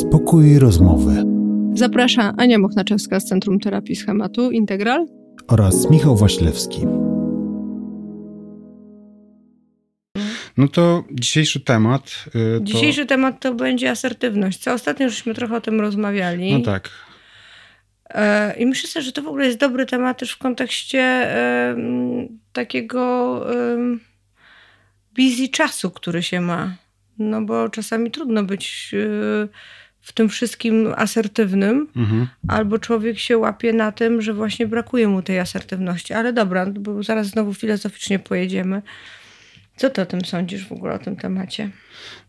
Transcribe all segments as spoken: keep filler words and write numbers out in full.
Spokój rozmowy. Zaprasza Ania Mochnaczewska z Centrum Terapii Schematu Integral oraz Michał Wasilewski. No to dzisiejszy temat... Yy, to... Dzisiejszy temat to będzie asertywność. Co ostatnio żeśmy trochę o tym rozmawiali. No tak. Yy, I myślę sobie, że to w ogóle jest dobry temat też w kontekście yy, takiego yy, busy czasu, który się ma. No bo czasami trudno być yy, w tym wszystkim asertywnym. Mhm. Albo człowiek się łapie na tym, że właśnie brakuje mu tej asertywności. Ale dobra, bo zaraz znowu filozoficznie pojedziemy. Co ty o tym sądzisz w ogóle, o tym temacie?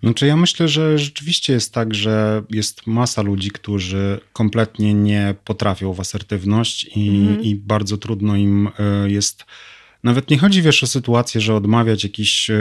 Znaczy ja myślę, że rzeczywiście jest tak, że jest masa ludzi, którzy kompletnie nie potrafią w asertywność i, mm-hmm. i bardzo trudno im jest... Nawet nie chodzi, wiesz, o sytuację, że odmawiać jakichś yy,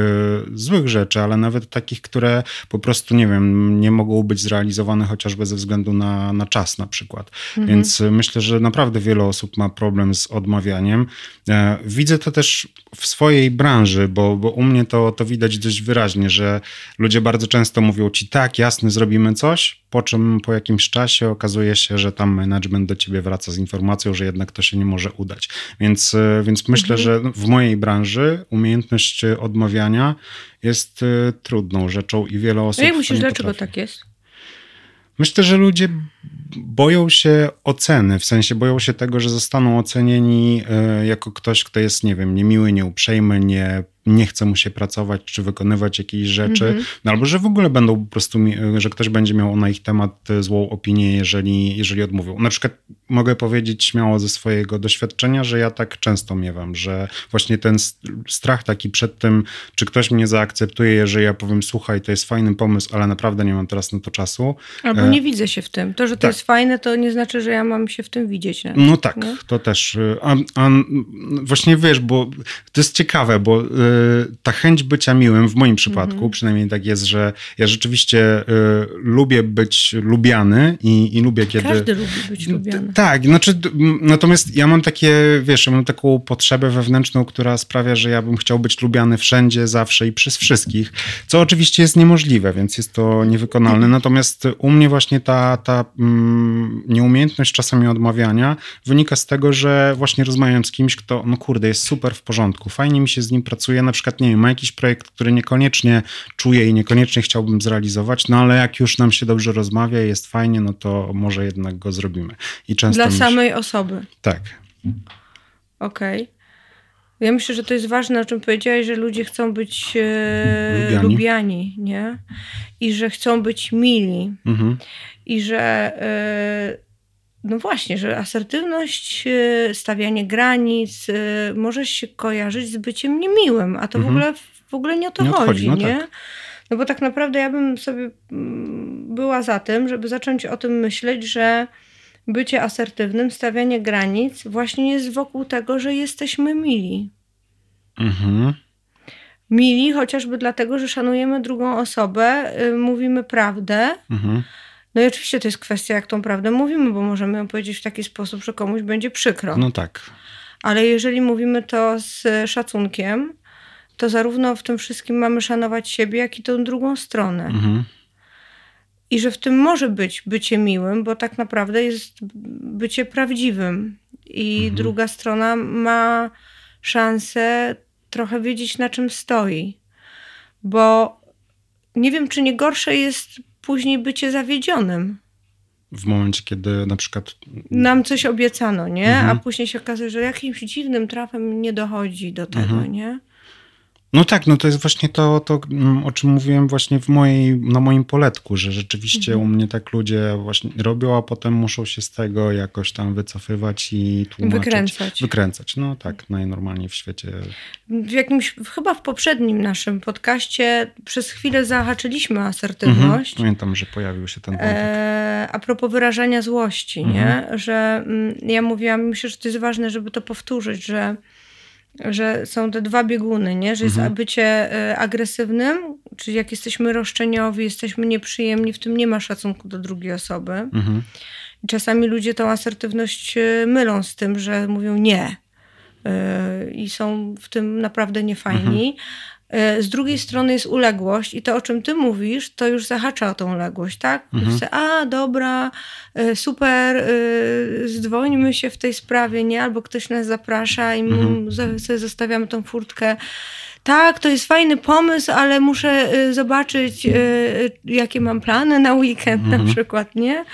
złych rzeczy, ale nawet takich, które po prostu, nie wiem, nie mogą być zrealizowane chociażby ze względu na, na czas na przykład. Mhm. Więc myślę, że naprawdę wiele osób ma problem z odmawianiem. E, widzę to też w swojej branży, bo, bo u mnie to, to widać dość wyraźnie, że ludzie bardzo często mówią ci tak, jasne, zrobimy coś, po czym po jakimś czasie okazuje się, że tam management do ciebie wraca z informacją, że jednak to się nie może udać. Więc, yy, więc myślę, mhm. że w mojej branży umiejętność odmawiania jest y, trudną rzeczą i wiele osób... A jak myślisz, dlaczego potrafi. Tak jest? Myślę, że ludzie boją się oceny, w sensie boją się tego, że zostaną ocenieni y, jako ktoś, kto jest, nie wiem, niemiły, nieuprzejmy, nie, nie chce mu się pracować czy wykonywać jakiejś rzeczy, mm-hmm. no, albo że w ogóle będą po prostu, że ktoś będzie miał na ich temat złą opinię, jeżeli, jeżeli odmówią. Na przykład mogę powiedzieć śmiało ze swojego doświadczenia, że ja tak często miewam, że właśnie ten strach taki przed tym, czy ktoś mnie zaakceptuje, jeżeli ja powiem, słuchaj, to jest fajny pomysł, ale naprawdę nie mam teraz na to czasu. Albo nie widzę się w tym. To, że to tak. jest fajne, to nie znaczy, że ja mam się w tym widzieć. Nawet, no tak, nie? To też. A, a właśnie wiesz, bo to jest ciekawe, bo ta chęć bycia miłym, w moim przypadku, mm-hmm. przynajmniej tak jest, że ja rzeczywiście y, lubię być lubiany i, i lubię kiedy... Każdy lubi być lubiany. Tak, znaczy, natomiast ja mam takie, wiesz, ja mam taką potrzebę wewnętrzną, która sprawia, że ja bym chciał być lubiany wszędzie, zawsze i przez wszystkich, co oczywiście jest niemożliwe, więc jest to niewykonalne. Natomiast u mnie właśnie ta, ta mm, nieumiejętność czasami odmawiania wynika z tego, że właśnie rozmawiam z kimś, kto, no kurde, jest super w porządku, fajnie mi się z nim pracuje, na przykład, nie wiem, ma jakiś projekt, który niekoniecznie czuję i niekoniecznie chciałbym zrealizować, no ale jak już nam się dobrze rozmawia i jest fajnie, no to może jednak go zrobimy. I często Dla myśl... samej osoby. Tak. Okej. Okay. Ja myślę, że to jest ważne, o czym powiedziałeś, że ludzie chcą być e, lubiani. lubiani, nie? I że chcą być mili. Mhm. I że e, no właśnie, że asertywność, stawianie granic może się kojarzyć z byciem niemiłym, a to mhm. w ogóle, w ogóle nie o to nie chodzi, odchodzi, no nie? Tak. No bo tak naprawdę ja bym sobie była za tym, żeby zacząć o tym myśleć, że bycie asertywnym, stawianie granic właśnie jest wokół tego, że jesteśmy mili. Mhm. Mili chociażby dlatego, że szanujemy drugą osobę, mówimy prawdę, mhm. No i oczywiście to jest kwestia, jak tą prawdę mówimy, bo możemy ją powiedzieć w taki sposób, że komuś będzie przykro. No tak. Ale jeżeli mówimy to z szacunkiem, to zarówno w tym wszystkim mamy szanować siebie, jak i tą drugą stronę. Mhm. I że w tym może być bycie miłym, bo tak naprawdę jest bycie prawdziwym. I mhm. druga strona ma szansę trochę wiedzieć, na czym stoi. Bo nie wiem, czy nie gorsze jest... Później bycie zawiedzionym. W momencie, kiedy na przykład... Nam coś obiecano, nie? Mhm. A później się okazuje, że jakimś dziwnym trafem nie dochodzi do tego, mhm. nie? No tak, no to jest właśnie to, to, o czym mówiłem właśnie w mojej, na moim poletku, że rzeczywiście mhm. u mnie tak ludzie właśnie robią, a potem muszą się z tego jakoś tam wycofywać i tłumaczyć. Wykręcać. Wykręcać, no tak, najnormalniej w świecie. W jakimś, chyba w poprzednim naszym podcaście przez chwilę zahaczyliśmy o asertywność. Mhm. Pamiętam, że pojawił się ten wątek. E, a propos wyrażania złości, mhm. nie? Że m, ja mówiłam, myślę, że to jest ważne, żeby to powtórzyć, że że są te dwa bieguny, nie? Że mhm. jest bycie agresywnym, czyli jak jesteśmy roszczeniowi, jesteśmy nieprzyjemni, w tym nie ma szacunku do drugiej osoby. Mhm. I czasami ludzie tą asertywność mylą z tym, że mówią nie. Yy, i są w tym naprawdę niefajni. Mhm. Z drugiej strony jest uległość i to, o czym ty mówisz, to już zahacza o tą uległość, tak? Mhm. A, dobra, super, zdwońmy się w tej sprawie, nie? Albo ktoś nas zaprasza i mhm. sobie zostawiamy tą furtkę. Tak, to jest fajny pomysł, ale muszę zobaczyć, jakie mam plany na weekend mhm. na przykład, nie?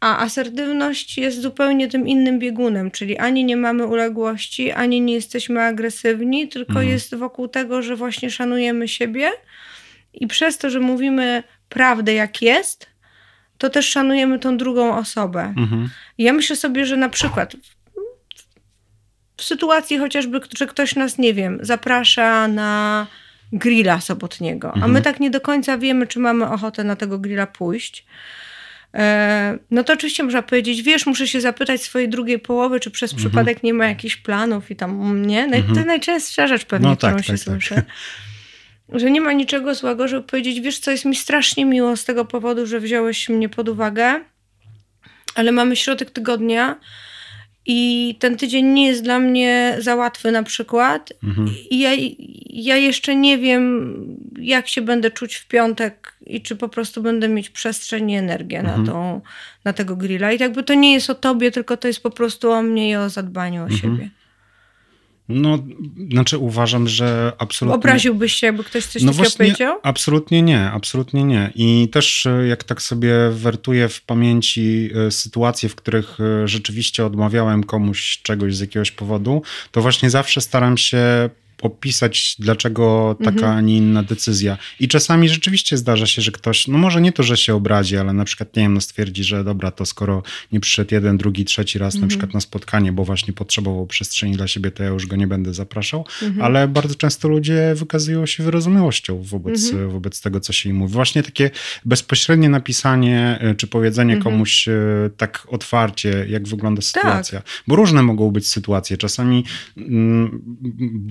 A asertywność jest zupełnie tym innym biegunem, czyli ani nie mamy uległości, ani nie jesteśmy agresywni, tylko mhm. jest wokół tego, że właśnie szanujemy siebie i przez to, że mówimy prawdę jak jest, to też szanujemy tą drugą osobę. Mhm. Ja myślę sobie, że na przykład w sytuacji chociażby, że ktoś nas, nie wiem, zaprasza na grilla sobotniego, mhm. a my tak nie do końca wiemy, czy mamy ochotę na tego grilla pójść, no to oczywiście można powiedzieć, wiesz, muszę się zapytać swojej drugiej połowy, czy przez mhm. przypadek nie ma jakichś planów i tam, nie? Naj- mhm. To najczęstsza rzecz pewnie, no, którą tak, się tak, słyszę. Tak. Że nie ma niczego złego, żeby powiedzieć, wiesz co, jest mi strasznie miło z tego powodu, że wziąłeś mnie pod uwagę, ale mamy środek tygodnia i ten tydzień nie jest dla mnie za łatwy na przykład mhm. i ja, ja jeszcze nie wiem, jak się będę czuć w piątek i czy po prostu będę mieć przestrzeń i energię mhm. na, tą, na tego grilla. I jakby to nie jest o tobie, tylko to jest po prostu o mnie i o zadbaniu o mhm. siebie. No, znaczy uważam, że absolutnie... Obraziłbyś się, jakby ktoś coś no takiego właśnie, powiedział? Absolutnie nie, absolutnie nie. I też jak tak sobie wertuję w pamięci sytuacje, w których rzeczywiście odmawiałem komuś czegoś z jakiegoś powodu, to właśnie zawsze staram się opisać, dlaczego taka, mhm. a nie inna decyzja. I czasami rzeczywiście zdarza się, że ktoś, no może nie to, że się obrazi, ale na przykład, nie wiem, no stwierdzi, że dobra, to skoro nie przyszedł jeden, drugi, trzeci raz mhm. na przykład na spotkanie, bo właśnie potrzebował przestrzeni dla siebie, to ja już go nie będę zapraszał. Mhm. Ale bardzo często ludzie wykazują się wyrozumiałością wobec, mhm. wobec tego, co się im mówi. Właśnie takie bezpośrednie napisanie, czy powiedzenie mhm. komuś tak otwarcie, jak wygląda sytuacja. Tak. Bo różne mogą być sytuacje. Czasami mm,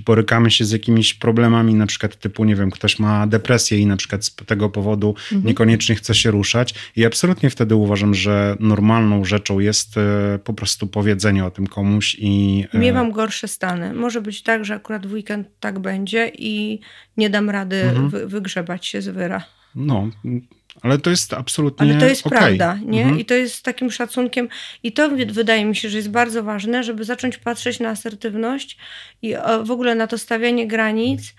borykamy się z jakimiś problemami, na przykład typu, nie wiem, ktoś ma depresję i na przykład z tego powodu mhm. niekoniecznie chce się ruszać i absolutnie wtedy uważam, że normalną rzeczą jest po prostu powiedzenie o tym komuś i... Miewam gorsze stany. Może być tak, że akurat w weekend tak będzie i nie dam rady mhm. wy- wygrzebać się z wyra. No, ale to jest absolutnie Ale to jest okay. prawda, nie? Mhm. I to jest z takim szacunkiem. I to wydaje mi się, że jest bardzo ważne, żeby zacząć patrzeć na asertywność i w ogóle na to stawianie granic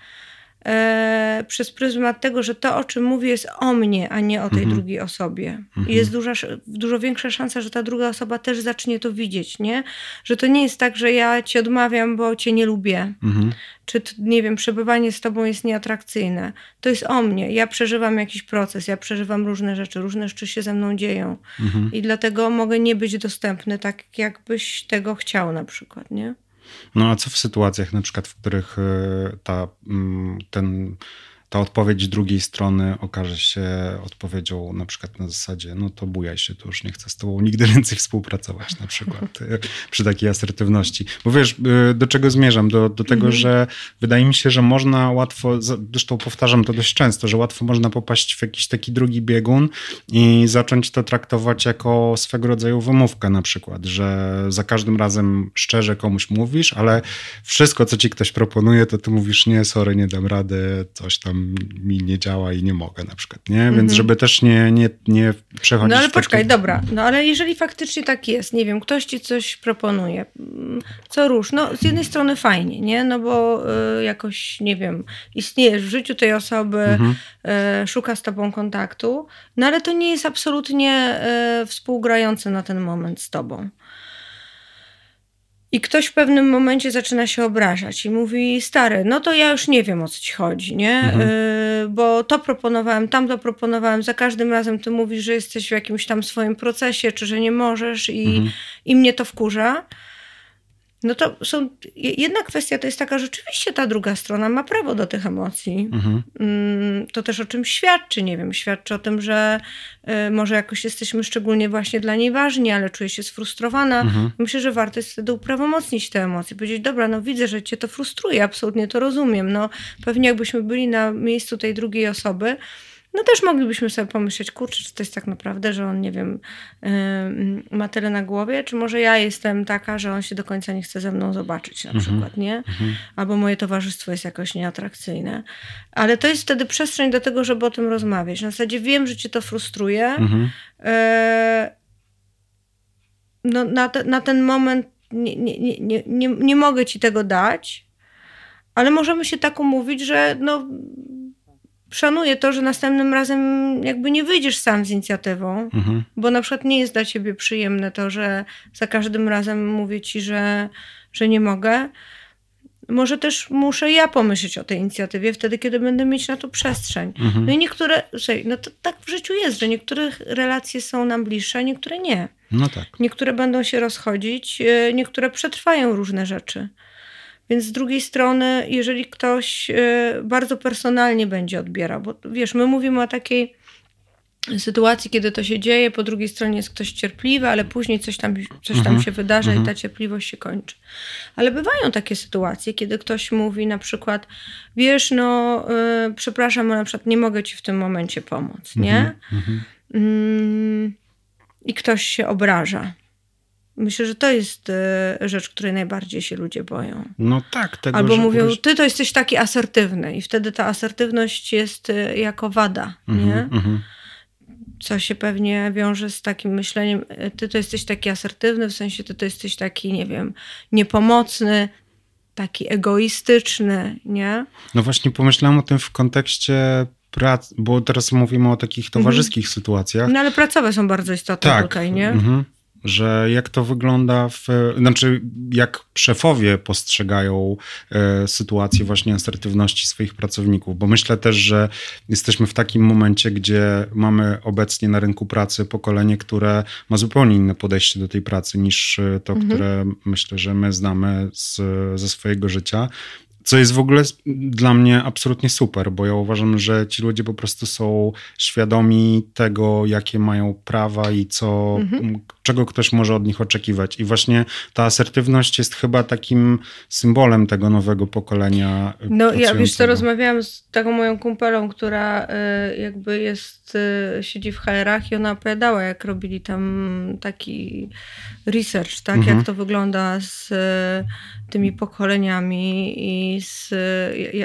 e, przez pryzmat tego, że to, o czym mówię, jest o mnie, a nie o tej mhm. drugiej osobie. Mhm. I jest duża, dużo większa szansa, że ta druga osoba też zacznie to widzieć, nie? Że to nie jest tak, że ja cię odmawiam, bo cię nie lubię. Mhm. Czy, nie wiem, przebywanie z tobą jest nieatrakcyjne. To jest o mnie. Ja przeżywam jakiś proces, ja przeżywam różne rzeczy, różne rzeczy się ze mną dzieją. Mhm. I dlatego mogę nie być dostępny tak, jakbyś tego chciał na przykład, nie? No a co w sytuacjach na przykład, w których ta, ten, ta odpowiedź drugiej strony okaże się odpowiedzią na przykład na zasadzie, no to bujaj się, to już nie chcę z tobą nigdy więcej współpracować na przykład przy takiej asertywności. Bo wiesz, do czego zmierzam? Do, do tego, mhm. że wydaje mi się, że można łatwo, zresztą powtarzam to dość często, że łatwo można popaść w jakiś taki drugi biegun i zacząć to traktować jako swego rodzaju wymówkę na przykład, że za każdym razem szczerze komuś mówisz, ale wszystko, co ci ktoś proponuje, to ty mówisz nie, sorry, nie dam rady, coś tam mi nie działa i nie mogę na przykład, nie? Więc mm-hmm. żeby też nie, nie, nie przechodzić... No ale poczekaj, taki... dobra, no ale jeżeli faktycznie tak jest, nie wiem, ktoś ci coś proponuje, co rusz, no z jednej strony fajnie, nie? No bo y, jakoś, nie wiem, istniejesz w życiu tej osoby, mm-hmm. y, szuka z tobą kontaktu, no ale to nie jest absolutnie y, współgrające na ten moment z tobą. I ktoś w pewnym momencie zaczyna się obrażać i mówi, stary, no to ja już nie wiem, o co ci chodzi, nie? Mhm. Y, bo to proponowałem, tamto proponowałem, za każdym razem ty mówisz, że jesteś w jakimś tam swoim procesie, czy że nie możesz i, mhm. i mnie to wkurza. No to są, jedna kwestia to jest taka, że rzeczywiście ta druga strona ma prawo do tych emocji. Mhm. To też o czymś świadczy, nie wiem, świadczy o tym, że y, może jakoś jesteśmy szczególnie właśnie dla niej ważni, ale czuję się sfrustrowana. Mhm. Myślę, że warto jest wtedy uprawomocnić te emocje. Powiedzieć, dobra, no widzę, że cię to frustruje, absolutnie to rozumiem. No pewnie jakbyśmy byli na miejscu tej drugiej osoby, no też moglibyśmy sobie pomyśleć, kurczę, czy to jest tak naprawdę, że on, nie wiem, yy, ma tyle na głowie, czy może ja jestem taka, że on się do końca nie chce ze mną zobaczyć na mm-hmm. przykład, nie? Mm-hmm. Albo moje towarzystwo jest jakoś nieatrakcyjne. Ale to jest wtedy przestrzeń do tego, żeby o tym rozmawiać. Na zasadzie wiem, że cię to frustruje. Mm-hmm. Yy, no, na, te, na ten moment nie, nie, nie, nie, nie, nie mogę ci tego dać, ale możemy się tak umówić, że no... szanuję to, że następnym razem jakby nie wyjdziesz sam z inicjatywą, mhm. bo na przykład nie jest dla ciebie przyjemne to, że za każdym razem mówię ci, że, że nie mogę. Może też muszę ja pomyśleć o tej inicjatywie wtedy, kiedy będę mieć na to przestrzeń. Mhm. No i niektóre, słuchaj, no to tak w życiu jest, że niektóre relacje są nam bliższe, niektóre nie. No tak. Niektóre będą się rozchodzić, niektóre przetrwają różne rzeczy. Więc z drugiej strony, jeżeli ktoś bardzo personalnie będzie odbierał, bo wiesz, my mówimy o takiej sytuacji, kiedy to się dzieje, po drugiej stronie jest ktoś cierpliwy, ale później coś tam, coś tam mhm. się wydarza mhm. i ta cierpliwość się kończy. Ale bywają takie sytuacje, kiedy ktoś mówi na przykład, wiesz, no yy, przepraszam, na przykład nie mogę ci w tym momencie pomóc, nie? Mhm. Yy, I ktoś się obraża. Myślę, że to jest y, rzecz, której najbardziej się ludzie boją. No tak. Tego, albo mówią, byś... ty to jesteś taki asertywny i wtedy ta asertywność jest y, jako wada, mm-hmm, nie? Mm-hmm. Co się pewnie wiąże z takim myśleniem, ty to jesteś taki asertywny, w sensie ty to jesteś taki, nie wiem, niepomocny, taki egoistyczny, nie? No właśnie pomyślałam o tym w kontekście... prac, bo teraz mówimy o takich towarzyskich mm-hmm. sytuacjach. No ale pracowe są bardzo istotne tak. tutaj, nie? Mm-hmm. Że jak to wygląda, w, znaczy jak szefowie postrzegają e, sytuację właśnie asertywności swoich pracowników, bo myślę też, że jesteśmy w takim momencie, gdzie mamy obecnie na rynku pracy pokolenie, które ma zupełnie inne podejście do tej pracy niż to, mhm. które myślę, że my znamy z, ze swojego życia. Co jest w ogóle dla mnie absolutnie super, bo ja uważam, że ci ludzie po prostu są świadomi tego, jakie mają prawa i co, mhm. czego ktoś może od nich oczekiwać. I właśnie ta asertywność jest chyba takim symbolem tego nowego pokolenia. No ja wiesz co, rozmawiałam z taką moją kumpelą, która jakby jest, siedzi w H R-ach i ona opowiadała, jak robili tam taki research, tak, mhm. jak to wygląda z tymi pokoleniami i z,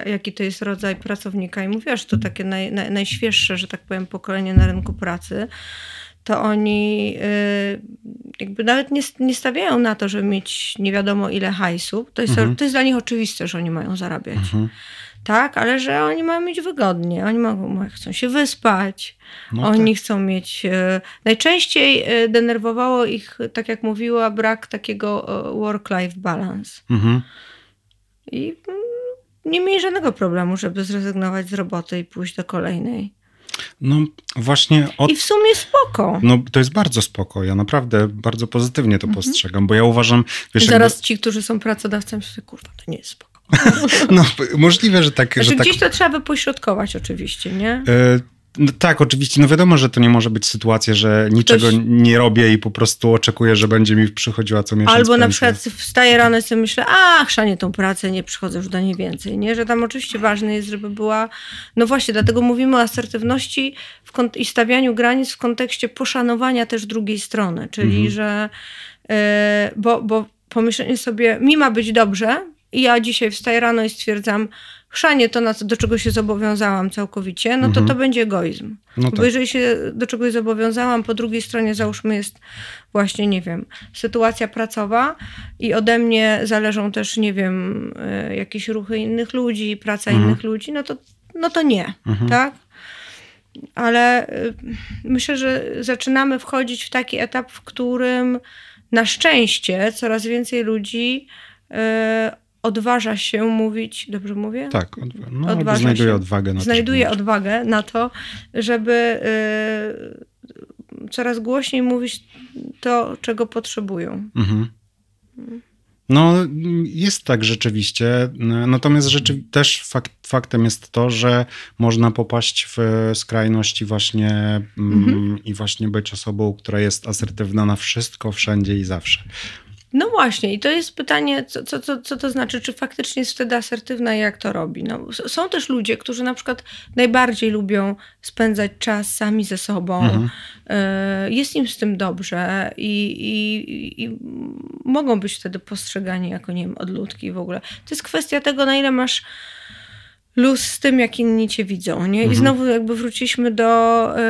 jaki to jest rodzaj pracownika i mówiła, że to takie naj, naj, najświeższe, że tak powiem, pokolenie na rynku pracy, to oni jakby nawet nie, nie stawiają na to, żeby mieć nie wiadomo ile hajsu. To jest, mhm. to jest dla nich oczywiste, że oni mają zarabiać. Mhm. Tak, ale że oni mają mieć wygodnie. Oni mogą, chcą się wyspać. No oni tak. chcą mieć... Najczęściej denerwowało ich, tak jak mówiła, brak takiego work-life balance. Mhm. I nie mieli żadnego problemu, żeby zrezygnować z roboty i pójść do kolejnej. No właśnie... Od... I w sumie spoko. No to jest bardzo spoko. Ja naprawdę bardzo pozytywnie to mhm. postrzegam, bo ja uważam... Wiesz, zaraz jakby... ci, którzy są pracodawcami, sobie, kurwa, to nie jest spoko. No możliwe, że tak... Znaczy, że gdzieś tak... to trzeba by pośrodkować oczywiście, nie? Y- No tak, oczywiście. No wiadomo, że to nie może być sytuacja, że niczego Ktoś... nie robię i po prostu oczekuję, że będzie mi przychodziła co miesiąc. Albo pensja. Na przykład wstaję rano i sobie myślę, a chrzanie tą pracę, nie przychodzę już do niej więcej. Nie, że tam oczywiście ważne jest, żeby była... No właśnie, dlatego mówimy o asertywności w kont- i stawianiu granic w kontekście poszanowania też drugiej strony. Czyli, mhm. że... Yy, bo, bo pomyślenie sobie, mi ma być dobrze i ja dzisiaj wstaję rano i stwierdzam, chrzanie to, na co, do czego się zobowiązałam całkowicie, no to mhm. to będzie egoizm. No tak. Bo jeżeli się do czegoś zobowiązałam, po drugiej stronie załóżmy jest właśnie, nie wiem, sytuacja pracowa i ode mnie zależą też, nie wiem, jakieś ruchy innych ludzi, praca mhm. innych ludzi, no to, no to nie, mhm. tak? Ale myślę, że zaczynamy wchodzić w taki etap, w którym na szczęście coraz więcej ludzi yy, odważa się mówić, dobrze mówię? Tak, odwa- no, odważa znajduje się, odwagę na to. Znajduje odwagę na to, żeby y, coraz głośniej mówić to, czego potrzebują. Mhm. No jest tak rzeczywiście, natomiast rzeczy, też fakt, faktem jest to, że można popaść w skrajności właśnie mm, mhm. i właśnie być osobą, która jest asertywna na wszystko, wszędzie i zawsze. No właśnie, i to jest pytanie, co, co, co, co to znaczy, czy faktycznie jest wtedy asertywna i jak to robi. No, są też ludzie, którzy na przykład najbardziej lubią spędzać czas sami ze sobą, mhm. jest im z tym dobrze i, i, i mogą być wtedy postrzegani jako, nie wiem, odludki w ogóle. To jest kwestia tego, na ile masz luz z tym, jak inni cię widzą, nie? I mhm. znowu jakby wróciliśmy do y,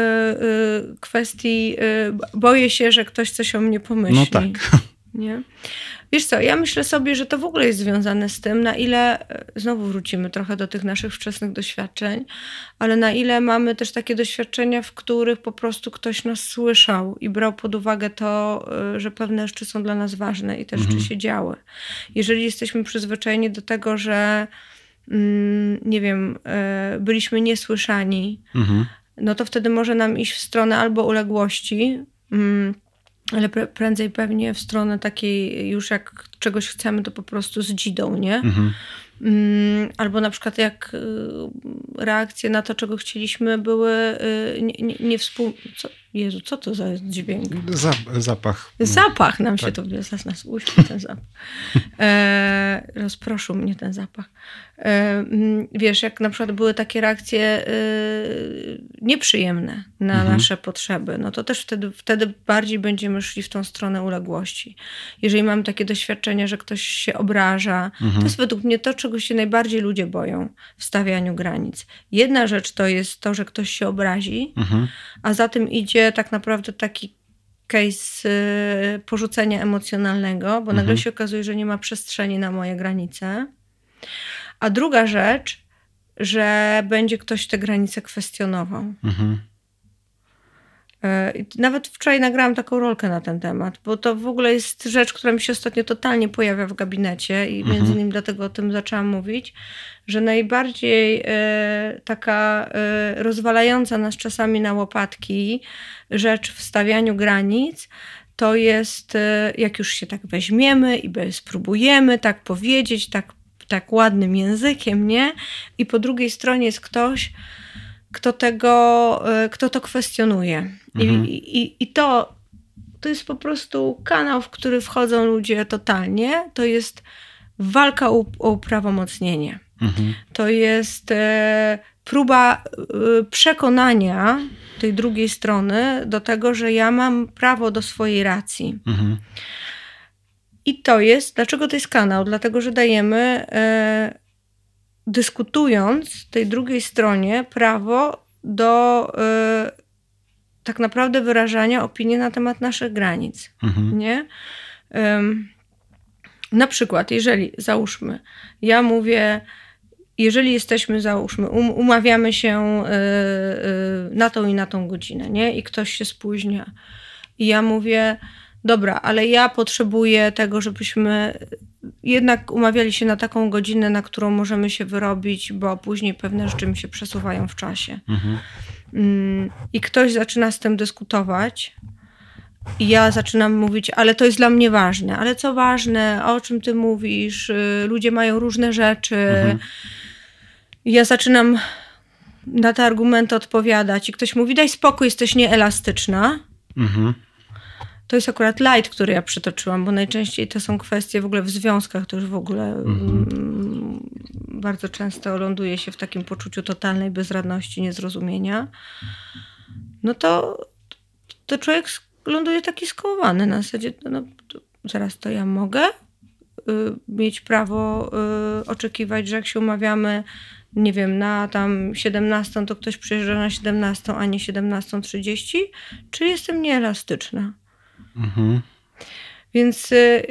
y, kwestii y, boję się, że ktoś coś o mnie pomyśli. No tak. Nie? Wiesz co, ja myślę sobie, że to w ogóle jest związane z tym, na ile, znowu wrócimy trochę do tych naszych wczesnych doświadczeń, ale na ile mamy też takie doświadczenia, w których po prostu ktoś nas słyszał i brał pod uwagę to, że pewne rzeczy są dla nas ważne i te mhm. rzeczy się działy. Jeżeli jesteśmy przyzwyczajeni do tego, że nie wiem, byliśmy niesłyszani, mhm. no to wtedy może nam iść w stronę albo uległości, ale prędzej pewnie w stronę takiej już jak czegoś chcemy, to po prostu z dzidą, nie? Mhm. Albo na przykład jak reakcje na to, czego chcieliśmy, były nie, nie, nie współ... Co? Jezu, co to za dźwięk? Zapach. Zapach nam tak. się to z nas uśmiech, ten zapach. E, rozproszył mnie ten zapach. E, wiesz, jak na przykład były takie reakcje y, nieprzyjemne na mhm. nasze potrzeby, no to też wtedy, wtedy bardziej będziemy szli w tą stronę uległości. Jeżeli mamy takie doświadczenie, że ktoś się obraża, mhm. to jest według mnie to, czego się najbardziej ludzie boją w stawianiu granic. Jedna rzecz to jest to, że ktoś się obrazi, mhm. a za tym idzie tak naprawdę taki case y, porzucenia emocjonalnego, bo mhm. nagle się okazuje, że nie ma przestrzeni na moje granice. A druga rzecz, że będzie ktoś te granice kwestionował. Mhm. Y, nawet wczoraj nagrałam taką rolkę na ten temat, bo to w ogóle jest rzecz, która mi się ostatnio totalnie pojawia w gabinecie i mhm. między innymi dlatego o tym zaczęłam mówić, że najbardziej y, taka y, rozwalająca nas czasami na łopatki rzecz w stawianiu granic, to jest, y, jak już się tak weźmiemy i spróbujemy tak powiedzieć, tak, tak ładnym językiem, nie? I po drugiej stronie jest ktoś, kto tego, y, kto to kwestionuje. Mhm. I, i, i to, to jest po prostu kanał, w który wchodzą ludzie totalnie. To jest walka o, o uprawomocnienie. Mhm. To jest e, próba e, przekonania tej drugiej strony do tego, że ja mam prawo do swojej racji. Mhm. I to jest, dlaczego to jest kanał? Dlatego, że dajemy e, dyskutując tej drugiej stronie prawo do e, tak naprawdę wyrażania opinii na temat naszych granic. Mhm. Nie? Um, na przykład, jeżeli, załóżmy, ja mówię, jeżeli jesteśmy, załóżmy, um, umawiamy się yy, yy, na tą i na tą godzinę, nie? I ktoś się spóźnia. I ja mówię, dobra, ale ja potrzebuję tego, żebyśmy jednak umawiali się na taką godzinę, na którą możemy się wyrobić, bo później pewne rzeczy mi się przesuwają w czasie. Mhm. Yy, I ktoś zaczyna z tym dyskutować. I ja zaczynam mówić, ale to jest dla mnie ważne. Ale co ważne? O czym ty mówisz? Ludzie mają różne rzeczy. Mhm. Ja zaczynam na te argumenty odpowiadać i ktoś mówi, daj spokój, jesteś nieelastyczna. Mhm. To jest akurat light, który ja przytoczyłam, bo najczęściej to są kwestie w ogóle w związkach, to już w ogóle mhm. m, bardzo często ląduje się w takim poczuciu totalnej bezradności, niezrozumienia. No to, to człowiek ląduje taki skołowany na zasadzie, no, to zaraz to ja mogę y, mieć prawo y, oczekiwać, że jak się umawiamy, nie wiem, na tam siedemnastą, to ktoś przyjeżdża na siedemnastą, a nie siedemnasta trzydzieści, czy jestem nieelastyczna? Mhm. Więc y,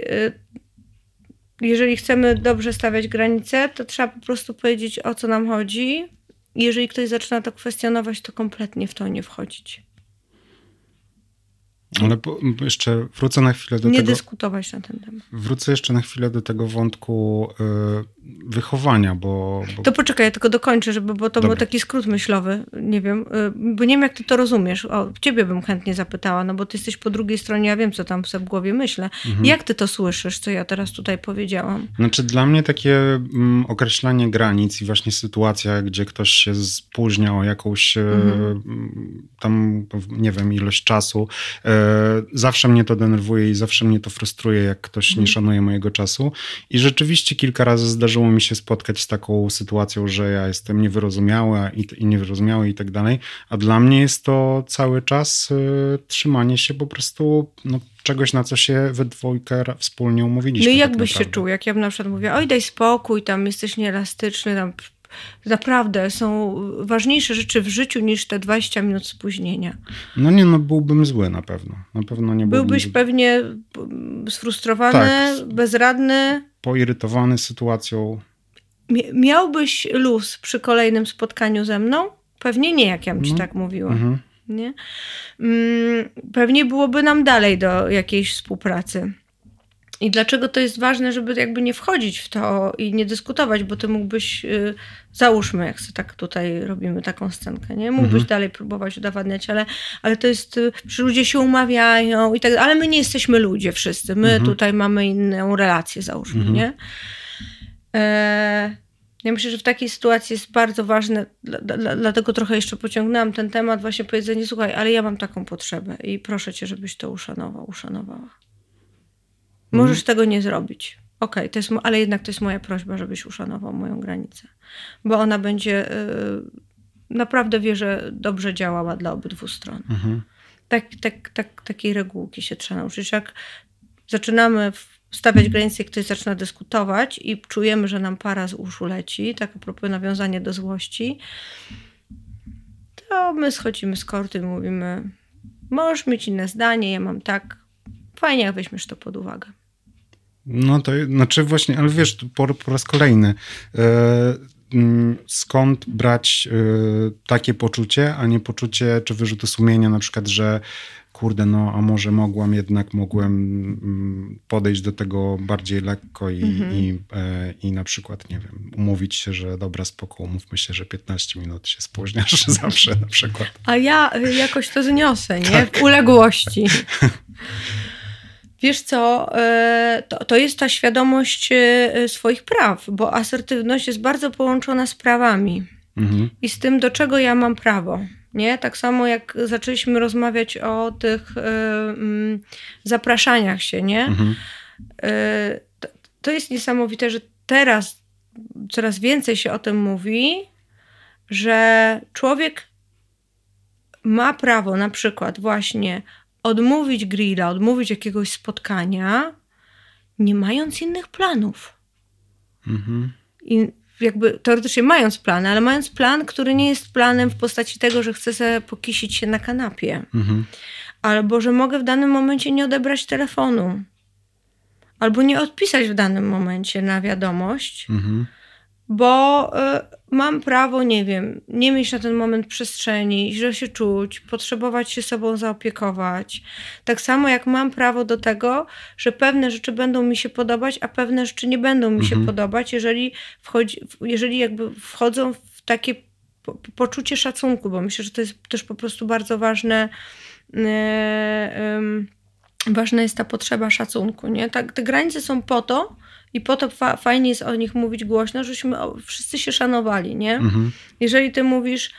jeżeli chcemy dobrze stawiać granice, to trzeba po prostu powiedzieć, o co nam chodzi. Jeżeli ktoś zaczyna to kwestionować, to kompletnie w to nie wchodzić. Ale po, jeszcze wrócę na chwilę do nie tego... Nie dyskutować na ten temat. Wrócę jeszcze na chwilę do tego wątku y, wychowania, bo, bo... To poczekaj, ja tylko dokończę, żeby, bo to Dobry. Był taki skrót myślowy, nie wiem, y, bo nie wiem, jak ty to rozumiesz. O, ciebie bym chętnie zapytała, no bo ty jesteś po drugiej stronie, ja wiem, co tam sobie w głowie myślę. Mhm. Jak ty to słyszysz, co ja teraz tutaj powiedziałam? Znaczy dla mnie takie mm, określanie granic i właśnie sytuacja, gdzie ktoś się spóźnia o jakąś mhm. y, tam... nie wiem, ilość czasu. Zawsze mnie to denerwuje i zawsze mnie to frustruje, jak ktoś nie szanuje mojego czasu. I rzeczywiście kilka razy zdarzyło mi się spotkać z taką sytuacją, że ja jestem niewyrozumiały i, i niewyrozumiały i tak dalej, a dla mnie jest to cały czas y, trzymanie się po prostu no, czegoś, na co się we dwójkę wspólnie umówiliśmy. No i jak byś się czuł, jak ja bym na przykład mówiła, oj daj spokój, tam jesteś nieelastyczny, tam naprawdę są ważniejsze rzeczy w życiu niż te dwadzieścia minut spóźnienia. No nie, no byłbym zły na pewno. Na pewno nie byłbym Byłbyś zły. Pewnie sfrustrowany, tak, bezradny. Poirytowany sytuacją. Miałbyś luz przy kolejnym spotkaniu ze mną? Pewnie nie, jak ja bym ci no. tak mówiła. Mhm. Nie? Pewnie byłoby nam dalej do jakiejś współpracy. I dlaczego to jest ważne, żeby jakby nie wchodzić w to i nie dyskutować, bo ty mógłbyś, załóżmy, jak sobie tak tutaj robimy taką scenkę, nie? Mógłbyś mhm. dalej próbować udowadniać, ale, ale to jest, że ludzie się umawiają i tak, ale my nie jesteśmy ludzie wszyscy, my mhm. tutaj mamy inną relację, załóżmy, mhm. nie? E- Ja myślę, że w takiej sytuacji jest bardzo ważne, dlatego trochę jeszcze pociągnęłam ten temat, właśnie powiedzenie, słuchaj, ale ja mam taką potrzebę i proszę cię, żebyś to uszanował, uszanowała. Możesz mm. tego nie zrobić. Okej, to jest, ale jednak to jest moja prośba, żebyś uszanował moją granicę. Bo ona będzie, yy, naprawdę wierzę, dobrze działała dla obydwu stron. Mm-hmm. Tak, tak, tak, takiej regułki się trzeba nauczyć. Jak zaczynamy w stawiać granice, ktoś zaczyna dyskutować i czujemy, że nam para z uszu leci, tak a propos nawiązania do złości, to my schodzimy z korty i mówimy, możesz mieć inne zdanie, ja mam tak, fajnie jak weźmiesz to pod uwagę. No to znaczy właśnie, ale wiesz, po, po raz kolejny, yy, skąd brać yy, takie poczucie, a nie poczucie czy wyrzuty sumienia na przykład, że kurde, no a może mogłam jednak, mogłem podejść do tego bardziej lekko i, mm-hmm. i, e, i na przykład, nie wiem, umówić się, że dobra, spoko, umówmy się, że piętnaście minut się spóźniasz zawsze na przykład. A ja jakoś to zniosę, nie? Tak. W uległości. Wiesz co, to, to jest ta świadomość swoich praw, bo asertywność jest bardzo połączona z prawami mm-hmm. i z tym, do czego ja mam prawo. Nie? Tak samo jak zaczęliśmy rozmawiać o tych y, y, zapraszaniach się, nie? Mhm. Y, to, to jest niesamowite, że teraz coraz więcej się o tym mówi, że człowiek ma prawo na przykład właśnie odmówić grilla, odmówić jakiegoś spotkania, nie mając innych planów. Mhm. I jakby teoretycznie mając plan, ale mając plan, który nie jest planem w postaci tego, że chcę sobie pokisić się na kanapie. Mhm. Albo, że mogę w danym momencie nie odebrać telefonu. Albo nie odpisać w danym momencie na wiadomość, mhm. bo y, mam prawo, nie wiem, nie mieć na ten moment przestrzeni, źle się czuć, potrzebować się sobą zaopiekować. Tak samo jak mam prawo do tego, że pewne rzeczy będą mi się podobać, a pewne rzeczy nie będą mi mhm. się podobać, jeżeli, wchodzi, jeżeli jakby wchodzą w takie po, poczucie szacunku, bo myślę, że to jest też po prostu bardzo ważne. Yy, yy, ważna jest ta potrzeba szacunku, nie? Tak, te granice są po to, i po to fa- fajnie jest o nich mówić głośno, żebyśmy wszyscy się szanowali, nie? Mhm. Jeżeli ty mówisz,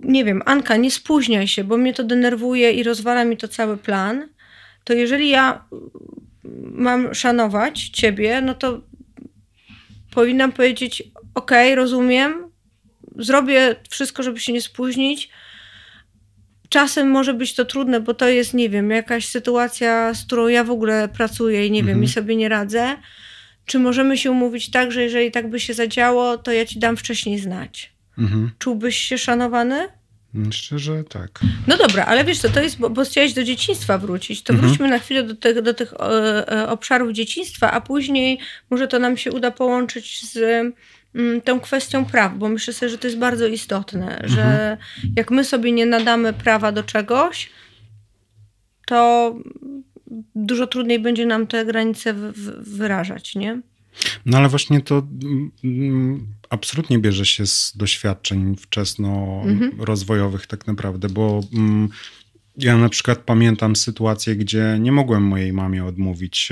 nie wiem, Anka, nie spóźniaj się, bo mnie to denerwuje i rozwala mi to cały plan, to jeżeli ja mam szanować ciebie, no to powinnam powiedzieć, okej, rozumiem, zrobię wszystko, żeby się nie spóźnić. Czasem może być to trudne, bo to jest, nie wiem, jakaś sytuacja, z którą ja w ogóle pracuję i nie wiem, mhm. i sobie nie radzę. Czy możemy się umówić tak, że jeżeli tak by się zadziało, to ja ci dam wcześniej znać. Mhm. Czułbyś się szanowany? Szczerze tak. No dobra, ale wiesz co, to jest, bo, bo chciałeś do dzieciństwa wrócić, to mhm. wróćmy na chwilę do tych, do tych obszarów dzieciństwa, a później może to nam się uda połączyć z tą kwestią praw, bo myślę sobie, że to jest bardzo istotne, mhm. że jak my sobie nie nadamy prawa do czegoś, to dużo trudniej będzie nam te granice wyrażać, nie? No ale właśnie to absolutnie bierze się z doświadczeń wczesnorozwojowych mhm. tak naprawdę, bo Ja na przykład pamiętam sytuację, gdzie nie mogłem mojej mamie odmówić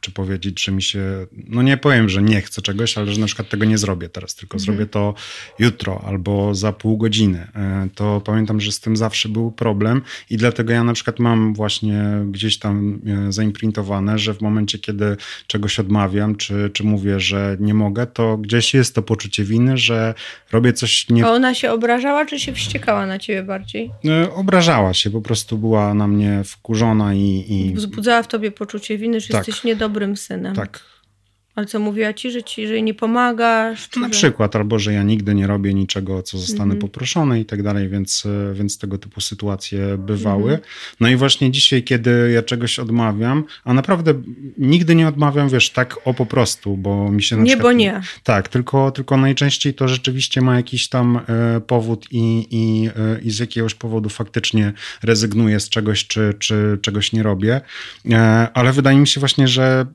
czy powiedzieć, że mi się... No nie powiem, że nie chcę czegoś, ale że na przykład tego nie zrobię teraz, tylko mhm. zrobię to jutro albo za pół godziny. To pamiętam, że z tym zawsze był problem i dlatego ja na przykład mam właśnie gdzieś tam zaimprintowane, że w momencie, kiedy czegoś odmawiam czy, czy mówię, że nie mogę, to gdzieś jest to poczucie winy, że robię coś nie... A ona się obrażała czy się wściekała na ciebie bardziej? Obrażała się, po prostu była na mnie wkurzona i... i... Wzbudzała w tobie poczucie winy, że tak. jesteś niedobrym synem. Tak. Ale co, mówiła ci, że ci, że jej nie pomagasz? Czy... Na przykład, albo że ja nigdy nie robię niczego, o co zostanę mm-hmm. poproszony i tak dalej, więc, więc tego typu sytuacje bywały. Mm-hmm. No i właśnie dzisiaj, kiedy ja czegoś odmawiam, a naprawdę nigdy nie odmawiam, wiesz, tak o po prostu, bo mi się... Na nie, przykład, bo nie. Tak, tylko, tylko najczęściej to rzeczywiście ma jakiś tam e, powód i, i, e, i z jakiegoś powodu faktycznie rezygnuję z czegoś, czy, czy czegoś nie robię. E, ale wydaje mi się właśnie, że...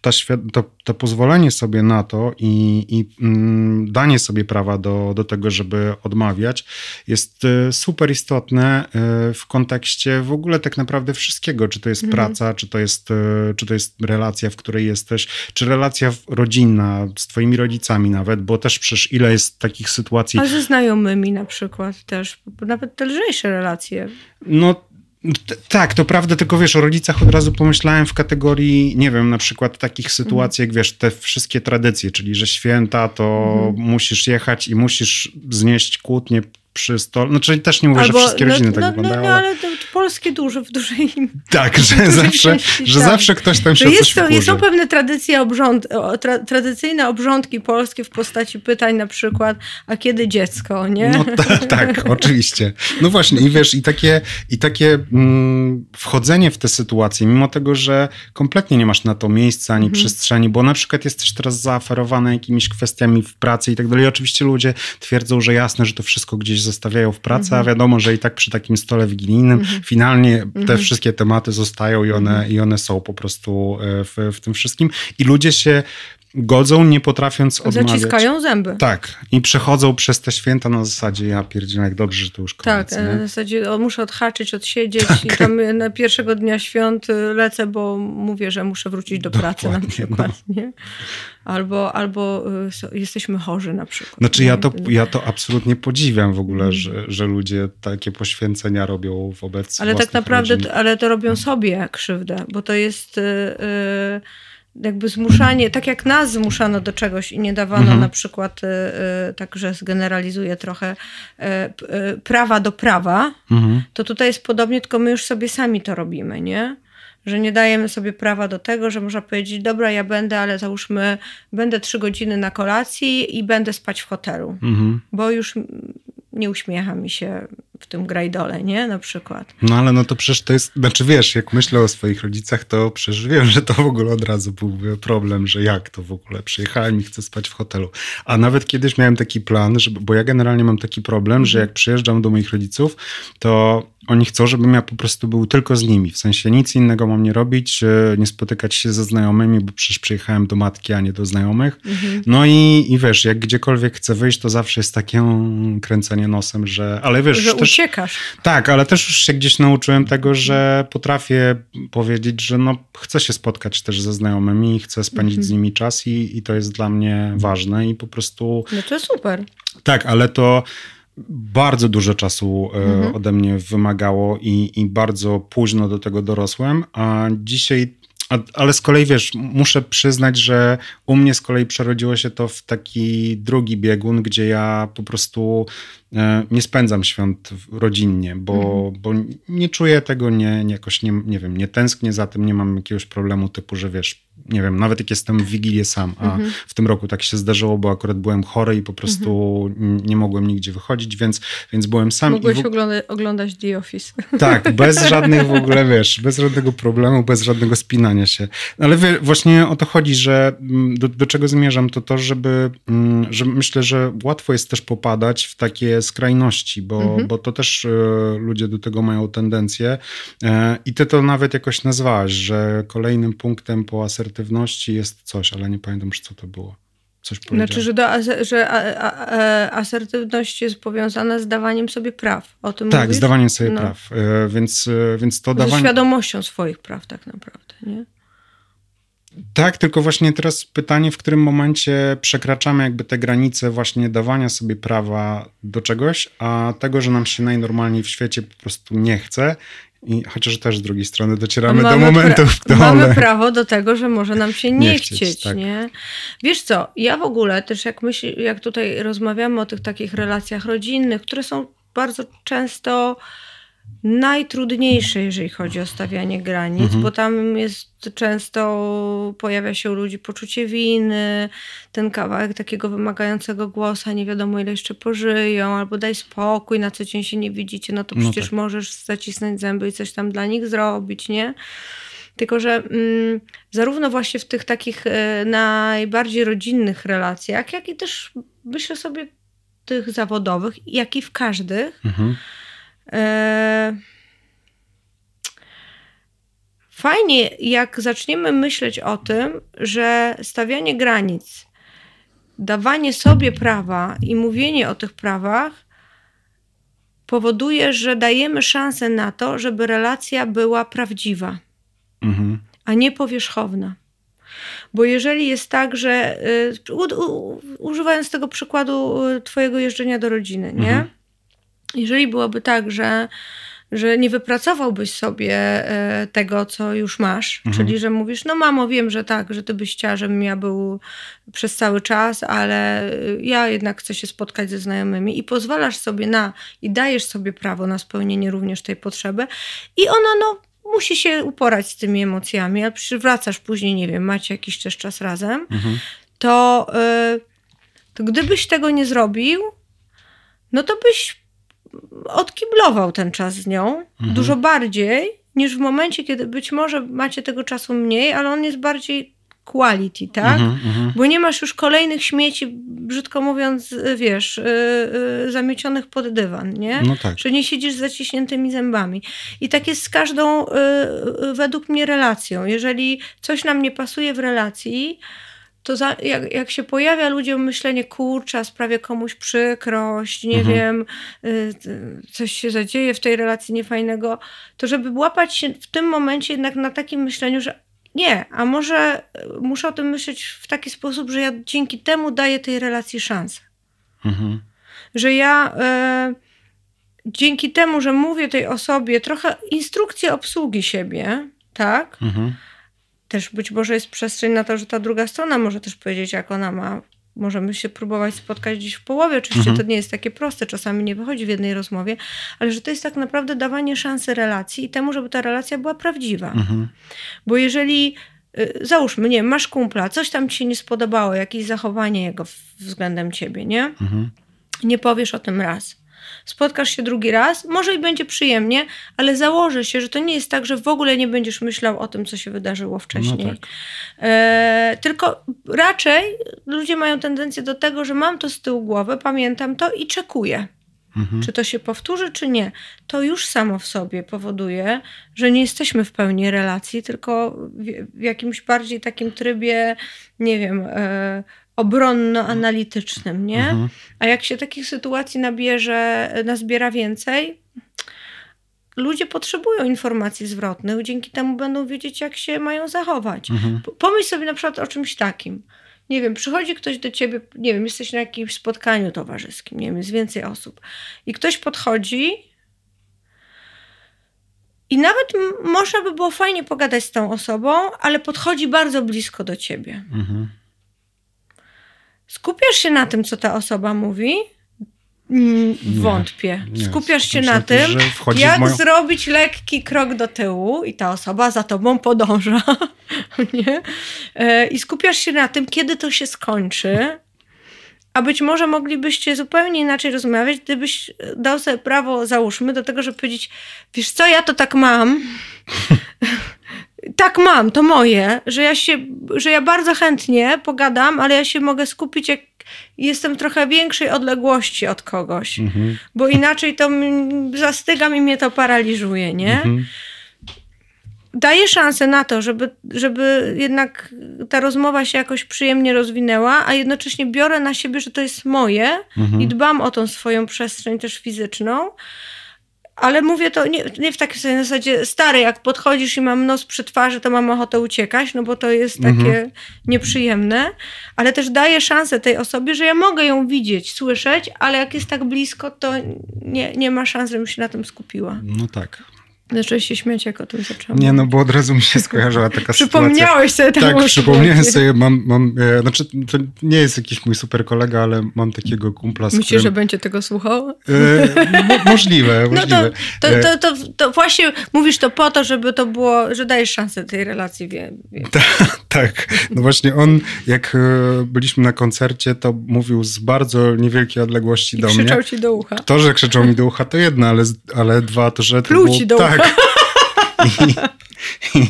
Ta świad- to, to pozwolenie sobie na to i, i mm, danie sobie prawa do, do tego, żeby odmawiać, jest y, super istotne y, w kontekście w ogóle tak naprawdę wszystkiego. Czy to jest mm-hmm. praca, czy to jest, y, czy to jest relacja, w której jesteś, czy relacja rodzinna z twoimi rodzicami nawet, bo też przecież ile jest takich sytuacji. A ze znajomymi na przykład też, nawet te lżejsze relacje. No T- tak, to prawda, tylko wiesz, o rodzicach od razu pomyślałem w kategorii, nie wiem, na przykład takich sytuacji, jak wiesz, te wszystkie tradycje, czyli że święta, to mhm. musisz jechać i musisz znieść kłótnie przy stole. No, czyli też nie mówię, albo, że wszystkie rodziny no, tak no, wyglądają. No, no ale to polskie duże, w dużej... Tak, że, dużej zawsze, części, że tak. zawsze ktoś tam się jest coś to, są pewne tradycje, obrząd, tra, tradycyjne obrządki polskie w postaci pytań na przykład, a kiedy dziecko, nie? No tak, tak, oczywiście. No właśnie i wiesz, i takie, i takie mm, wchodzenie w te sytuacje, mimo tego, że kompletnie nie masz na to miejsca ani mhm. przestrzeni, bo na przykład jesteś teraz zaoferowany jakimiś kwestiami w pracy i tak dalej. Oczywiście ludzie twierdzą, że jasne, że to wszystko gdzieś zostawiają w pracy, mhm. a wiadomo, że i tak przy takim stole wigilijnym mhm. finalnie te mhm. wszystkie tematy zostają i one, mhm. i one są po prostu w, w tym wszystkim. I ludzie się godzą, nie potrafiąc odmawiać. Zaciskają zęby. Tak. I przechodzą przez te święta na zasadzie, ja pierdzielę, jak dobrze, że to już koniec. Tak, nie? Na zasadzie o, muszę odhaczyć, odsiedzieć tak. i tam na pierwszego dnia świąt lecę, bo mówię, że muszę wrócić do Dokładnie, pracy na przykład. No. Nie? Albo, albo jesteśmy chorzy na przykład. Znaczy ja to, ja to absolutnie podziwiam w ogóle, że, że ludzie takie poświęcenia robią wobec ale tak naprawdę, rodzin. Ale to robią sobie krzywdę, bo to jest... Yy, jakby zmuszanie, tak jak nas zmuszano do czegoś i nie dawano mhm. na przykład, yy, także zgeneralizuję trochę, yy, yy, prawa do prawa, mhm. to tutaj jest podobnie, tylko my już sobie sami to robimy, nie? Że nie dajemy sobie prawa do tego, że można powiedzieć, dobra, ja będę, ale załóżmy, będę trzy godziny na kolacji i będę spać w hotelu, mhm. bo już... nie uśmiecha mi się w tym grajdole, nie? Na przykład. No ale no to przecież to jest, znaczy wiesz, jak myślę o swoich rodzicach, to przecież wiem, że to w ogóle od razu byłby problem, że jak to w ogóle, przyjechałem i chcę spać w hotelu. A nawet kiedyś miałem taki plan, żeby, bo ja generalnie mam taki problem, że jak przyjeżdżam do moich rodziców, to oni chcą, żebym ja po prostu był tylko z nimi. W sensie nic innego mam nie robić, nie spotykać się ze znajomymi, bo przecież przyjechałem do matki, a nie do znajomych. Mhm. No i, i wiesz, jak gdziekolwiek chcę wyjść, to zawsze jest takie kręcenie nosem, że... Ale wiesz, że też, uciekasz. Tak, ale też już się gdzieś nauczyłem tego, że potrafię powiedzieć, że no chcę się spotkać też ze znajomymi, chcę spędzić mhm. z nimi czas i, i to jest dla mnie ważne i po prostu... No to super. Tak, ale to... Bardzo dużo czasu mhm. ode mnie wymagało i, i bardzo późno do tego dorosłem, a dzisiaj, a, ale z kolei wiesz, muszę przyznać, że u mnie z kolei przerodziło się to w taki drugi biegun, gdzie ja po prostu e, nie spędzam świąt rodzinnie, bo, mhm. bo nie czuję tego, nie, nie jakoś nie, nie wiem, nie tęsknię za tym, nie mam jakiegoś problemu typu, że wiesz, nie wiem, nawet jak jestem w Wigilię sam, a mhm. w tym roku tak się zdarzyło, bo akurat byłem chory i po prostu mhm. nie mogłem nigdzie wychodzić, więc, więc byłem sam. Mogłeś i w... ogląda- oglądać The Office. Tak, bez żadnych w ogóle, wiesz, bez żadnego problemu, bez żadnego spinania się. Ale wie, właśnie o to chodzi, że do, do czego zmierzam, to to, żeby, że myślę, że łatwo jest też popadać w takie skrajności, bo, mhm. bo to też ludzie do tego mają tendencję i ty to nawet jakoś nazwałaś, że kolejnym punktem po asertywności jest coś, ale nie pamiętam już co to było. coś powiedział. Znaczy, że, do, że asertywność jest powiązana z dawaniem sobie praw. O tym tak, mówisz? Z dawaniem sobie no. praw. Więc, więc to dawanie... Z świadomością swoich praw tak naprawdę, nie? Tak, tylko właśnie teraz pytanie, w którym momencie przekraczamy jakby te granice właśnie dawania sobie prawa do czegoś, a tego, że nam się najnormalniej w świecie po prostu nie chce. I chociaż też z drugiej strony docieramy mamy do momentów, pra- Mamy ale... prawo do tego, że może nam się nie, nie chcieć, chcieć tak. nie? Wiesz co, ja w ogóle też jak myśl, jak tutaj rozmawiamy o tych takich relacjach rodzinnych, które są bardzo często najtrudniejsze, jeżeli chodzi o stawianie granic, mhm. bo tam jest często, pojawia się u ludzi poczucie winy, ten kawałek takiego wymagającego głosu, nie wiadomo ile jeszcze pożyją, albo daj spokój, na co dzień się nie widzicie, no to przecież no tak. możesz zacisnąć zęby i coś tam dla nich zrobić, nie? Tylko, że mm, zarówno właśnie w tych takich y, najbardziej rodzinnych relacjach, jak i też myślę sobie tych zawodowych, jak i w każdych, mhm. Fajnie, jak zaczniemy myśleć o tym, że stawianie granic, dawanie sobie prawa i mówienie o tych prawach powoduje, że dajemy szansę na to, żeby relacja była prawdziwa, mhm. a nie powierzchowna. Bo jeżeli jest tak, że u, u, używając tego przykładu twojego jeżdżenia do rodziny, nie? Mhm. Jeżeli byłoby tak, że, że nie wypracowałbyś sobie tego, co już masz, mhm. czyli że mówisz, no mamo, wiem, że tak, że ty byś chciała, żebym ja był przez cały czas, ale ja jednak chcę się spotkać ze znajomymi i pozwalasz sobie na, i dajesz sobie prawo na spełnienie również tej potrzeby i ona no musi się uporać z tymi emocjami, a przywracasz później, nie wiem, macie jakiś też czas razem, mhm. to, to gdybyś tego nie zrobił, no to byś odkiblował ten czas z nią mhm. dużo bardziej niż w momencie, kiedy być może macie tego czasu mniej, ale on jest bardziej quality, tak? Mhm, bo nie masz już kolejnych śmieci, brzydko mówiąc, wiesz, yy, zamiecionych pod dywan, nie? No tak. Że nie siedzisz z zaciśniętymi zębami. I tak jest z każdą, yy, według mnie, relacją. Jeżeli coś nam nie pasuje w relacji, to za, jak, jak się pojawia ludziom myślenie, kurczę, sprawię komuś przykrość, nie mhm. wiem, y, coś się zadzieje w tej relacji niefajnego, to żeby łapać się w tym momencie jednak na takim myśleniu, że nie, a może muszę o tym myśleć w taki sposób, że ja dzięki temu daję tej relacji szansę. Mhm. Że ja y, dzięki temu, że mówię tej osobie trochę instrukcję obsługi siebie, tak? Mhm. Też być może jest przestrzeń na to, że ta druga strona może też powiedzieć, jak ona ma. Możemy się próbować spotkać gdzieś w połowie. Oczywiście mhm. to nie jest takie proste, czasami nie wychodzi w jednej rozmowie, ale że to jest tak naprawdę dawanie szansy relacji i temu, żeby ta relacja była prawdziwa. Mhm. Bo jeżeli, załóżmy, nie, masz kumpla, coś tam ci się nie spodobało, jakieś zachowanie jego względem ciebie, nie? Mhm. Nie powiesz o tym raz. Spotkasz się drugi raz, może i będzie przyjemnie, ale założę się, że to nie jest tak, że w ogóle nie będziesz myślał o tym, co się wydarzyło wcześniej. No tak. e, tylko raczej ludzie mają tendencję do tego, że mam to z tyłu głowy, pamiętam to i czekuję. Mhm. Czy to się powtórzy, czy nie. To już samo w sobie powoduje, że nie jesteśmy w pełni relacji, tylko w, w jakimś bardziej takim trybie, nie wiem... E, obronno-analitycznym, nie? Mhm. A jak się takich sytuacji nabierze, nazbiera więcej, ludzie potrzebują informacji zwrotnych, dzięki temu będą wiedzieć, jak się mają zachować. Mhm. Pomyśl sobie na przykład o czymś takim. Nie wiem, przychodzi ktoś do ciebie, nie wiem, jesteś na jakimś spotkaniu towarzyskim, nie wiem, jest więcej osób i ktoś podchodzi i nawet m- można by było fajnie pogadać z tą osobą, ale podchodzi bardzo blisko do ciebie. Mhm. Skupiasz się na tym, co ta osoba mówi? Wątpię. Nie, nie. Skupiasz się na tym, jak moją... zrobić lekki krok do tyłu i ta osoba za tobą podąża. nie? I skupiasz się na tym, kiedy to się skończy. A być może moglibyście zupełnie inaczej rozmawiać, gdybyś dał sobie prawo, załóżmy, do tego, żeby powiedzieć, wiesz co, ja to tak mam. Tak mam, to moje, że ja się, że ja bardzo chętnie pogadam, ale ja się mogę skupić, jak jestem trochę większej odległości od kogoś, mm-hmm. bo inaczej to m- zastygam i mnie to paraliżuje, nie? Mm-hmm. daje szansę na to, żeby, żeby jednak ta rozmowa się jakoś przyjemnie rozwinęła, a jednocześnie biorę na siebie, że to jest moje mhm. i dbam o tą swoją przestrzeń też fizyczną. Ale mówię to nie, nie w takim sensie, na zasadzie stary, jak podchodzisz i mam nos przy twarzy, to mam ochotę uciekać, no bo to jest takie mhm. nieprzyjemne. Ale też daję szansę tej osobie, że ja mogę ją widzieć, słyszeć, ale jak jest tak blisko, to nie, nie ma szans, żebym się na tym skupiła. No tak. Zacząłeś się śmiać, jak o tym zaczęłam. Nie, no bo od razu mi się skojarzyła taka sytuacja. Przypomniałeś sobie tam. Tak, przypomniałem sobie. Mam, mam, e, znaczy, to nie jest jakiś mój super kolega, ale mam takiego kumpla, z Myślisz, którym... że będzie tego słuchał? E, mo, możliwe, możliwe. No to, to, to, to, to właśnie mówisz to po to, żeby to było, że dajesz szansę tej relacji. Wie, wie. Tak, tak. No właśnie on, jak byliśmy na koncercie, to mówił z bardzo niewielkiej odległości I do mnie. I krzyczał ci do ucha. To, że krzyczał mi do ucha, to jedno, ale, ale dwa, to że... Pluł ci do ucha. Tak. I, i,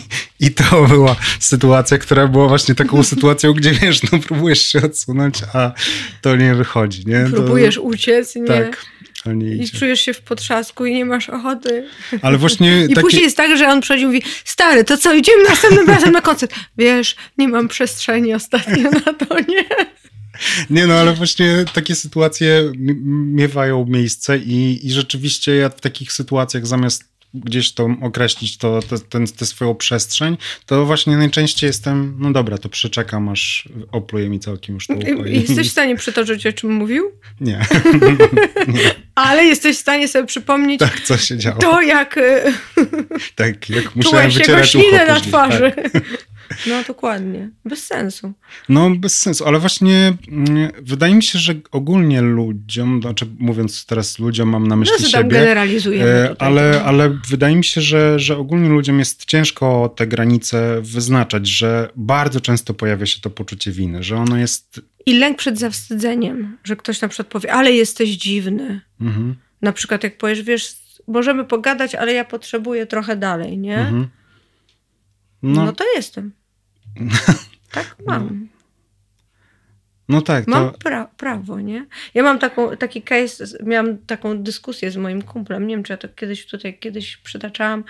I to była sytuacja, która była właśnie taką sytuacją, gdzie wiesz, no próbujesz się odsunąć, a to nie wychodzi, nie? Próbujesz to, uciec, nie? Tak. I czujesz się w potrzasku i nie masz ochoty. Ale właśnie I taki... później jest tak, że on przychodzi i mówi, stary, to co, idziemy następnym razem na koncert. Wiesz, nie mam przestrzeni ostatnio na to, nie? Nie no, ale właśnie takie sytuacje miewają miejsce i, i rzeczywiście ja w takich sytuacjach zamiast gdzieś to określić, to, to, ten, tę swoją przestrzeń, to właśnie najczęściej jestem, no dobra, to przeczekam, aż opluje mi całkiem już to ucho. Jesteś w stanie przytoczyć, o czym mówił? Nie. Nie. Ale jesteś w stanie sobie przypomnieć tak, co się działo. To, jak tak, jak musiałem wycierać ucho na później. Twarzy. Tak. No dokładnie. Bez sensu. No bez sensu, ale właśnie wydaje mi się, że ogólnie ludziom, znaczy mówiąc teraz ludziom, mam na myśli no, siebie. No generalizujemy tutaj. Ale, ale wydaje mi się, że, że ogólnie ludziom jest ciężko te granice wyznaczać, że bardzo często pojawia się to poczucie winy, że ono jest... I lęk przed zawstydzeniem, że ktoś na przykład powie, ale jesteś dziwny. Mhm. Na przykład jak powiesz, wiesz, możemy pogadać, ale ja potrzebuję trochę dalej, nie? Mhm. No. no to jestem. Tak mam. No, no tak. To... Mam pra- prawo, nie? Ja mam taką, taki case, miałam taką dyskusję z moim kumplem, nie wiem, czy ja to kiedyś tutaj, kiedyś przytaczałam,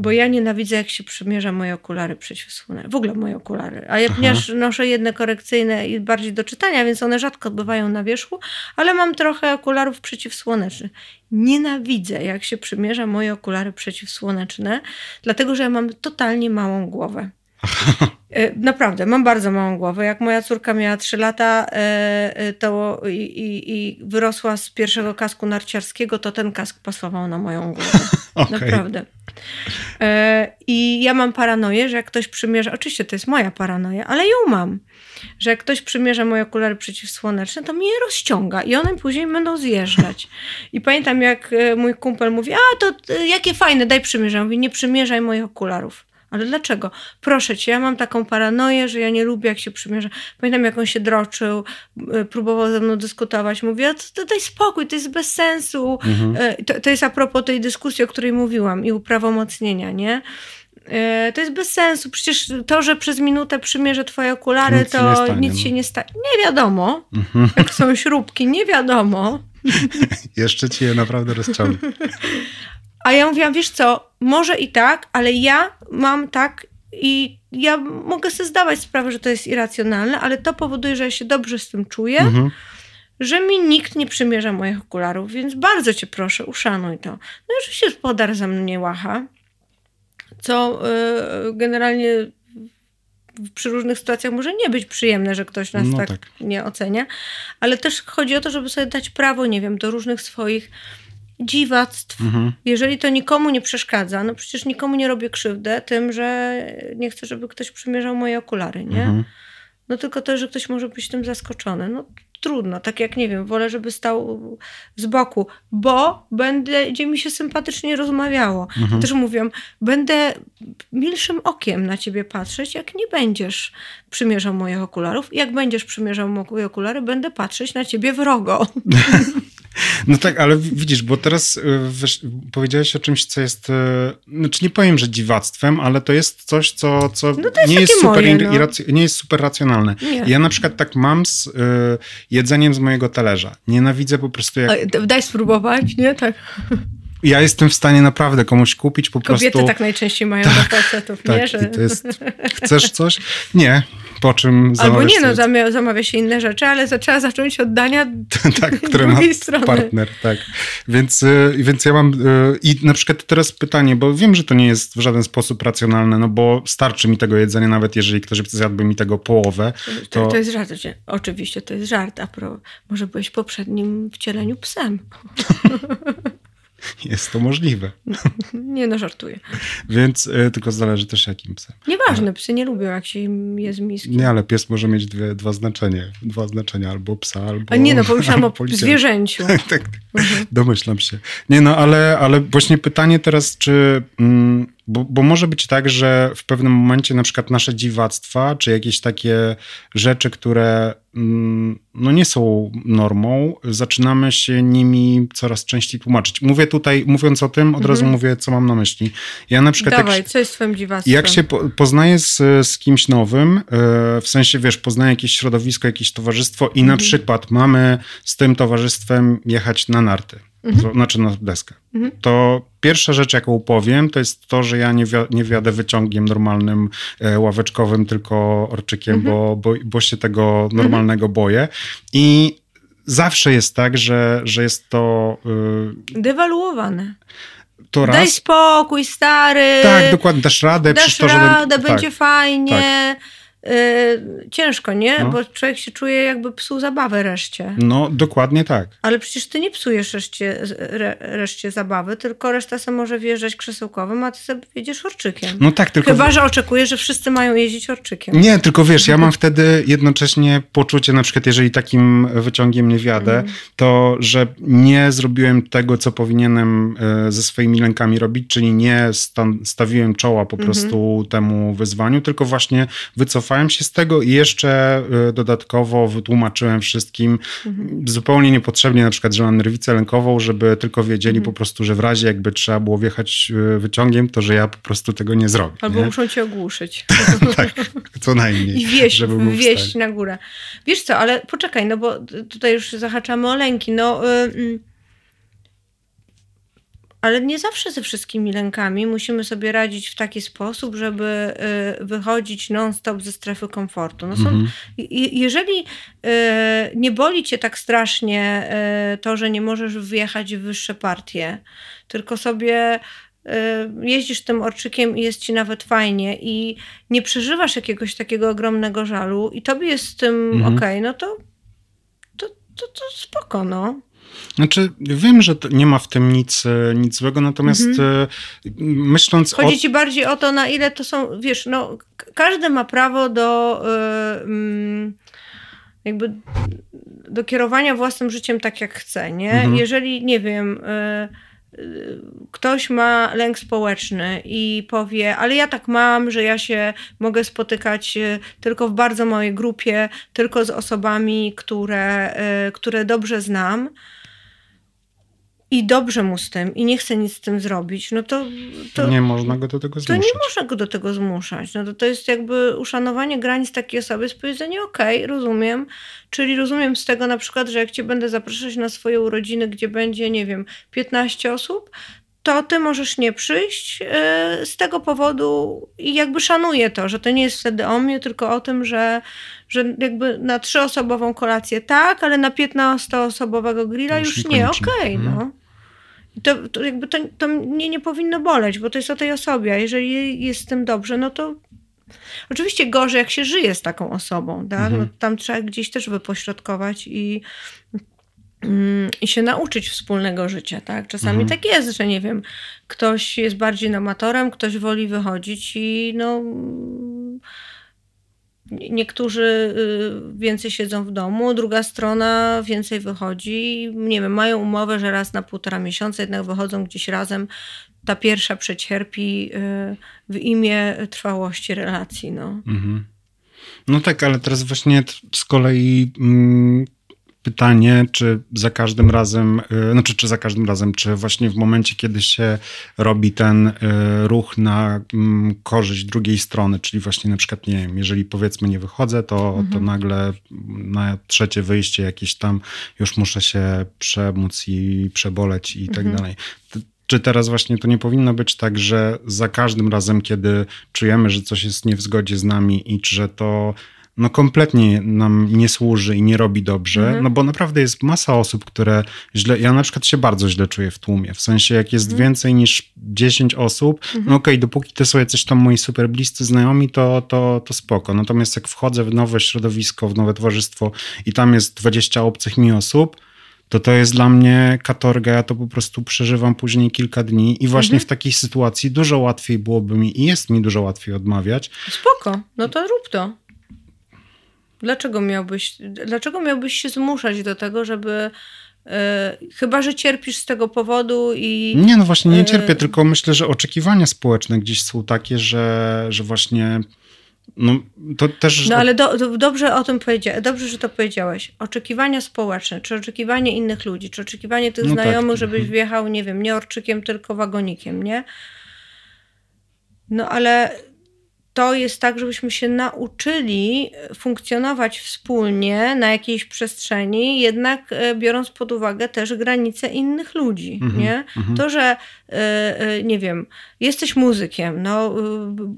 bo ja nienawidzę, jak się przymierza moje okulary przeciwsłoneczne. W ogóle moje okulary. A ja ponieważ noszę jedne korekcyjne i bardziej do czytania, więc one rzadko bywają na wierzchu, ale mam trochę okularów przeciwsłonecznych. Nienawidzę, jak się przymierza moje okulary przeciwsłoneczne, dlatego że ja mam totalnie małą głowę. Naprawdę, mam bardzo małą głowę. Jak moja córka miała trzy lata to i, i, i wyrosła z pierwszego kasku narciarskiego, to ten kask pasował na moją głowę. Okay. Naprawdę. I ja mam paranoję, że jak ktoś przymierza, oczywiście to jest moja paranoja, ale ją mam, że jak ktoś przymierza moje okulary przeciwsłoneczne, to mnie je rozciąga i one później będą zjeżdżać. I pamiętam, jak mój kumpel mówi, a to jakie fajne, daj przymierzę. Mówi, nie przymierzaj moich okularów. Ale dlaczego? Proszę cię, ja mam taką paranoję, że ja nie lubię, jak się przymierza. Pamiętam, jak on się droczył, próbował ze mną dyskutować. Mówi, a to daj spokój, to jest bez sensu. Mhm. To, to jest a propos tej dyskusji, o której mówiłam i uprawomocnienia, nie? To jest bez sensu. Przecież to, że przez minutę przymierzę twoje okulary, nic to się nic się nie stanie. Nie wiadomo. Mhm. Jak są śrubki, nie wiadomo. Jeszcze ci je naprawdę rozciągnę. A ja mówiłam, wiesz co, może i tak, ale ja mam tak i ja mogę sobie zdawać sprawę, że to jest irracjonalne, ale to powoduje, że ja się dobrze z tym czuję, mm-hmm. że mi nikt nie przymierza moich okularów, więc bardzo cię proszę, uszanuj to. No i oczywiście podarł za mnie łacha, co yy, generalnie przy różnych sytuacjach może nie być przyjemne, że ktoś nas no tak, tak nie ocenia, ale też chodzi o to, żeby sobie dać prawo, nie wiem, do różnych swoich dziwactw. Mhm. Jeżeli to nikomu nie przeszkadza, no przecież nikomu nie robię krzywdę tym, że nie chcę, żeby ktoś przymierzał moje okulary, nie? Mhm. No tylko to, że ktoś może być tym zaskoczony. No trudno, tak jak nie wiem, wolę, żeby stał z boku, bo będzie mi się sympatycznie rozmawiało. Mhm. Też mówią, będę milszym okiem na ciebie patrzeć, jak nie będziesz przymierzał moich okularów. Jak będziesz przymierzał moje okulary, będę patrzeć na ciebie wrogo. No tak, ale widzisz, bo teraz wiesz, powiedziałeś o czymś, co jest, znaczy nie powiem, że dziwactwem, ale to jest coś, co, co no jest nie, jest super moje, no. irrac- nie jest super racjonalne. Nie. Ja na przykład tak mam z y, jedzeniem z mojego talerza. Nienawidzę po prostu jak... A, daj spróbować, nie? Tak. ja jestem w stanie naprawdę komuś kupić po Kobiety prostu... Kobiety tak najczęściej mają tak, do facetów, tak, nie? Że... to jest, chcesz coś? Nie. Po czym albo nie, no zam- zamawia się inne rzeczy, ale trzeba zacząć od dania tak, które ma strony. Partner. Tak. Więc, więc ja mam... I na przykład teraz pytanie, bo wiem, że to nie jest w żaden sposób racjonalne, no bo starczy mi tego jedzenia, nawet jeżeli ktoś zjadłby mi tego połowę. To, to jest żart. Oczywiście to jest żart. A pro, może byłeś w poprzednim wcieleniu psem. Jest to możliwe. Nie no, żartuję. Więc y, tylko zależy też jakim psem. Nieważne, psy nie lubią jak się im jest miski. Nie, ale pies może mieć dwie, dwa znaczenie. Dwa znaczenia, albo psa, albo... A nie no, pomyślałam o zwierzęciu. tak, tak. Mhm. Domyślam się. Nie no, ale, ale właśnie pytanie teraz, czy... Mm, bo, bo może być tak, że w pewnym momencie na przykład nasze dziwactwa, czy jakieś takie rzeczy, które... Mm, no nie są normą, zaczynamy się nimi coraz częściej tłumaczyć. Mówię tutaj, mówiąc o tym, od mhm. razu mówię, co mam na myśli. Ja na przykład... Dawaj, jak, co jest twoim dziwactwem? Jak się po, poznaję z, z kimś nowym, w sensie, wiesz, poznaję jakieś środowisko, jakieś towarzystwo i mhm. na przykład mamy z tym towarzystwem jechać na narty, mhm. to znaczy na deskę. Mhm. To pierwsza rzecz, jaką powiem, to jest to, że ja nie, wi- nie wiadę wyciągiem normalnym, e, ławeczkowym, tylko orczykiem, mhm. bo, bo, bo się tego normalnego mhm. boję. I zawsze jest tak, że, że jest to... Yy, dewaluowane. To raz. Daj spokój, stary. Tak, dokładnie, dasz radę. Dasz to, radę, żeby... będzie tak, fajnie. Tak. Yy, ciężko, nie? No. Bo człowiek się czuje jakby psuł zabawę reszcie. No, dokładnie tak. Ale przecież ty nie psujesz reszcie, re, reszcie zabawy, tylko reszta se może wjeżdżać krzesełkowym, a ty sobie jedziesz orczykiem. No tak, tylko... Chyba, że oczekujesz, że wszyscy mają jeździć orczykiem. Nie, tylko wiesz, ja mam wtedy jednocześnie poczucie, na przykład jeżeli takim wyciągiem nie wiadę, mm. to, że nie zrobiłem tego, co powinienem ze swoimi lękami robić, czyli nie stan- stawiłem czoła po prostu mm-hmm. temu wyzwaniu, tylko właśnie wycofałem się z tego i jeszcze dodatkowo wytłumaczyłem wszystkim mhm. zupełnie niepotrzebnie, na przykład, że mam nerwicę lękową, żeby tylko wiedzieli mhm. po prostu, że w razie jakby trzeba było wjechać wyciągiem, to że ja po prostu tego nie zrobię. Albo nie? Muszą cię ogłuszyć. Tak, co najmniej. I wieść, żeby wieść na górę. Wiesz co, ale poczekaj, no bo tutaj już zahaczamy o lęki. No, yy, ale nie zawsze ze wszystkimi lękami musimy sobie radzić w taki sposób, żeby wychodzić non-stop ze strefy komfortu. No są, mm-hmm. jeżeli nie boli cię tak strasznie to, że nie możesz wjechać w wyższe partie, tylko sobie jeździsz tym orczykiem i jest ci nawet fajnie i nie przeżywasz jakiegoś takiego ogromnego żalu i tobie jest z tym mm-hmm. okej, no to, to, to, to spoko, no. Znaczy, wiem, że nie ma w tym nic, nic złego, natomiast mhm. myśląc Chodzi o... Chodzi ci bardziej o to, na ile to są, wiesz, no, każdy ma prawo do yy, jakby do kierowania własnym życiem tak, jak chce, nie? Mhm. Jeżeli, nie wiem... Yy, ktoś ma lęk społeczny i powie, ale ja tak mam, że ja się mogę spotykać tylko w bardzo małej grupie, tylko z osobami, które, które dobrze znam i dobrze mu z tym i nie chce nic z tym zrobić, no to... to nie można go do tego zmuszać. To nie można go do tego zmuszać. No to, to jest jakby uszanowanie granic takiej osoby, jest powiedzenie okej, rozumiem, czyli rozumiem z tego na przykład, że jak cię będę zapraszać na swoje urodziny, gdzie będzie, nie wiem, piętnaście osób, to ty możesz nie przyjść yy, z tego powodu i jakby szanuję to, że to nie jest wtedy o mnie, tylko o tym, że, że jakby na trzyosobową kolację tak, ale na piętnastoosobowego grilla już, już nie, okej, okay, no. To, to jakby to, to mnie nie powinno boleć, bo to jest o tej osobie, a jeżeli jest z tym dobrze, no to oczywiście gorzej, jak się żyje z taką osobą, tak? Mhm. No, tam trzeba gdzieś też wypośrodkować i i się nauczyć wspólnego życia, tak? Czasami mhm. tak jest, że nie wiem, ktoś jest bardziej amatorem, ktoś woli wychodzić i no niektórzy więcej siedzą w domu, druga strona więcej wychodzi, nie wiem, mają umowę, że raz na półtora miesiąca jednak wychodzą gdzieś razem, ta pierwsza przecierpi w imię trwałości relacji, no. Mhm. No tak, ale teraz właśnie z kolei mm, pytanie, czy za każdym razem, znaczy czy za każdym razem, czy właśnie w momencie, kiedy się robi ten ruch na korzyść drugiej strony, czyli właśnie na przykład, nie wiem, jeżeli powiedzmy nie wychodzę, to, mhm. to nagle na trzecie wyjście jakieś tam już muszę się przemóc i przeboleć i mhm. tak dalej. Czy teraz właśnie to nie powinno być tak, że za każdym razem, kiedy czujemy, że coś jest nie w zgodzie z nami i że to no kompletnie nam nie służy i nie robi dobrze, mhm. no bo naprawdę jest masa osób, które źle, ja na przykład się bardzo źle czuję w tłumie, w sensie jak jest mhm. więcej niż dziesięć osób, mhm. no okej, okay, dopóki to są jacyś tam moi super bliscy znajomi, to, to, to spoko, natomiast jak wchodzę w nowe środowisko, w nowe towarzystwo i tam jest dwadzieścia obcych mi osób, to to jest dla mnie katorga, ja to po prostu przeżywam później kilka dni i właśnie mhm. w takiej sytuacji dużo łatwiej byłoby mi i jest mi dużo łatwiej odmawiać. Spoko, no to rób to. Dlaczego miałbyś, dlaczego miałbyś się zmuszać do tego, żeby... Yy, chyba, że cierpisz z tego powodu i... Nie, no właśnie nie cierpię, yy... tylko myślę, że oczekiwania społeczne gdzieś są takie, że, że właśnie... No, to też... no ale do, do, dobrze o tym powiedziałeś, dobrze, że to powiedziałeś. Oczekiwania społeczne, czy oczekiwanie innych ludzi, czy oczekiwanie tych no znajomych, tak. żebyś wjechał, nie wiem, nie orczykiem, tylko wagonikiem, nie? No ale... To jest tak, żebyśmy się nauczyli funkcjonować wspólnie na jakiejś przestrzeni, jednak biorąc pod uwagę też granice innych ludzi, mm-hmm, nie? Mm-hmm. To, że nie wiem, jesteś muzykiem, no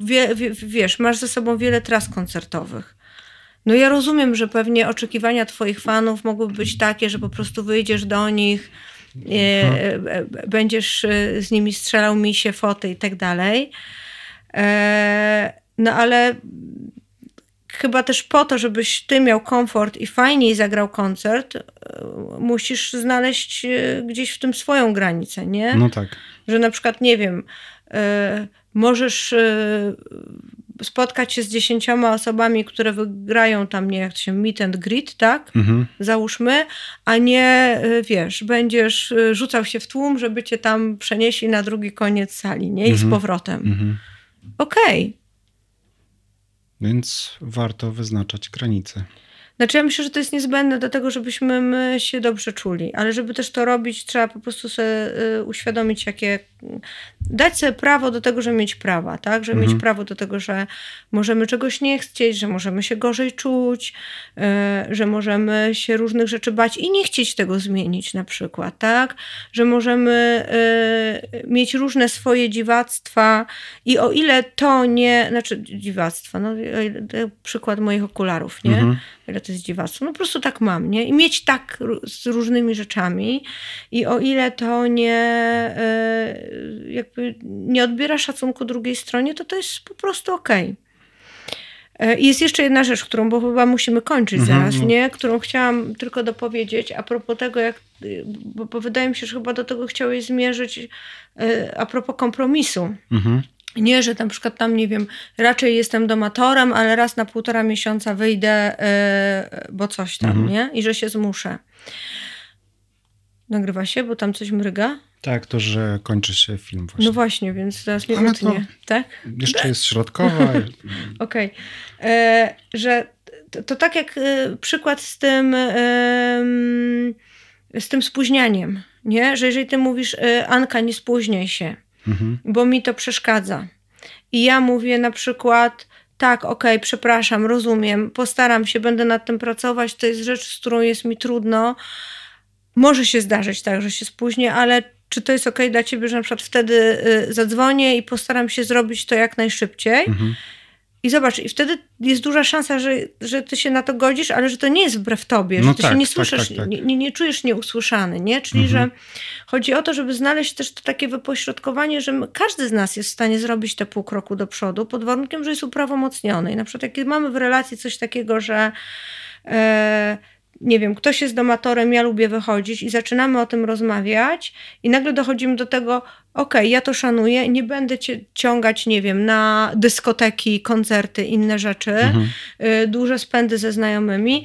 wie, wie, wiesz, masz ze sobą wiele tras koncertowych. No ja rozumiem, że pewnie oczekiwania twoich fanów mogłyby być takie, że po prostu wyjdziesz do nich, no. będziesz z nimi strzelał misie, foty i tak dalej. No ale chyba też po to, żebyś ty miał komfort i fajniej zagrał koncert, musisz znaleźć gdzieś w tym swoją granicę, nie? No tak. Że na przykład, nie wiem, możesz spotkać się z dziesięcioma osobami, które wygrają tam, nie jak to się, meet and greet, tak? Mhm. Załóżmy, a nie, wiesz, będziesz rzucał się w tłum, żeby cię tam przenieśli na drugi koniec sali, nie? I mhm. z powrotem. Mhm. Okej. Okay. Więc warto wyznaczać granice. Znaczy ja myślę, że to jest niezbędne do tego, żebyśmy my się dobrze czuli, ale żeby też to robić, trzeba po prostu sobie y, uświadomić, jakie... Dać sobie prawo do tego, żeby mieć prawa, tak? Żeby mhm. mieć prawo do tego, że możemy czegoś nie chcieć, że możemy się gorzej czuć, y, że możemy się różnych rzeczy bać i nie chcieć tego zmienić na przykład, tak? Że możemy y, mieć różne swoje dziwactwa i o ile to nie... Znaczy dziwactwa, no przykład moich okularów, nie? Mhm. Ile to jest dziwactwo. No po prostu tak mam, nie? I mieć tak z różnymi rzeczami i o ile to nie jakby nie odbiera szacunku drugiej stronie, to to jest po prostu okej. Okay. I jest jeszcze jedna rzecz, którą, bo chyba musimy kończyć mhm. zaraz, nie? Którą chciałam tylko dopowiedzieć a propos tego, jak bo, bo wydaje mi się, że chyba do tego chciałeś zmierzyć a propos kompromisu. Mhm. Nie, że na przykład tam, nie wiem, raczej jestem domatorem, ale raz na półtora miesiąca wyjdę, yy, bo coś tam, mhm. nie? I że się zmuszę. Nagrywa się, bo tam coś mryga? Tak, to, że kończy się film właśnie. No właśnie, więc teraz nie wytnie, tak? Jeszcze jest środkowa. Okej. Okay. Yy, że to, to tak jak yy, przykład z tym, yy, z tym spóźnianiem, nie? Że jeżeli ty mówisz, yy, Anka, nie spóźniaj się. Mhm. Bo mi to przeszkadza. I ja mówię na przykład, tak, okej, okay, przepraszam, rozumiem, postaram się, będę nad tym pracować, to jest rzecz, z którą jest mi trudno. Może się zdarzyć tak, że się spóźnię, ale czy to jest okej okay dla ciebie, że na przykład wtedy y, zadzwonię i postaram się zrobić to jak najszybciej? Mhm. I zobacz, i wtedy jest duża szansa, że, że ty się na to godzisz, ale że to nie jest wbrew tobie, no że ty tak, się nie słyszysz, tak, tak, tak. Nie, nie czujesz nieusłyszany, nie? Czyli, mhm. że chodzi o to, żeby znaleźć też to takie wypośrodkowanie, że my, każdy z nas jest w stanie zrobić te pół kroku do przodu, pod warunkiem, że jest uprawomocniony. I na przykład, jak mamy w relacji coś takiego, że e, nie wiem, ktoś jest domatorem, ja lubię wychodzić i zaczynamy o tym rozmawiać i nagle dochodzimy do tego, okej, okay, ja to szanuję, nie będę cię ciągać, nie wiem, na dyskoteki, koncerty, inne rzeczy, mhm. y, duże spędy ze znajomymi,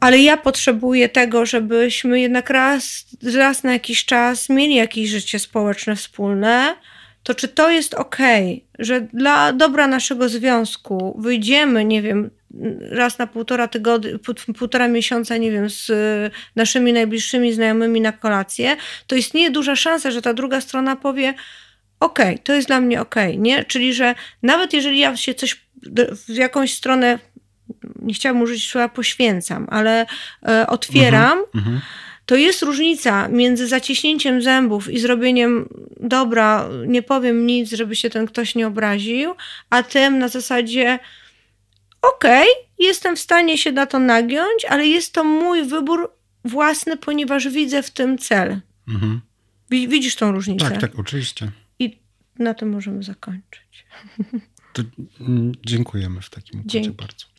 ale ja potrzebuję tego, żebyśmy jednak raz, raz na jakiś czas mieli jakieś życie społeczne wspólne, to czy to jest okej, okay, że dla dobra naszego związku wyjdziemy, nie wiem, raz na półtora tygodnia, półtora miesiąca, nie wiem, z naszymi najbliższymi znajomymi na kolację, to istnieje duża szansa, że ta druga strona powie, okej, okay, to jest dla mnie okej, okay, nie? Czyli, że nawet jeżeli ja się coś w jakąś stronę, nie chciałabym użyć słowa poświęcam, ale e, otwieram, uh-huh, uh-huh. to jest różnica między zaciśnięciem zębów i zrobieniem dobra, nie powiem nic, żeby się ten ktoś nie obraził, a tym na zasadzie okej, okay, jestem w stanie się na to nagiąć, ale jest to mój wybór własny, ponieważ widzę w tym cel. Mhm. Widzisz tą różnicę? Tak, tak, oczywiście. I na tym możemy zakończyć. To dziękujemy w takim układzie bardzo.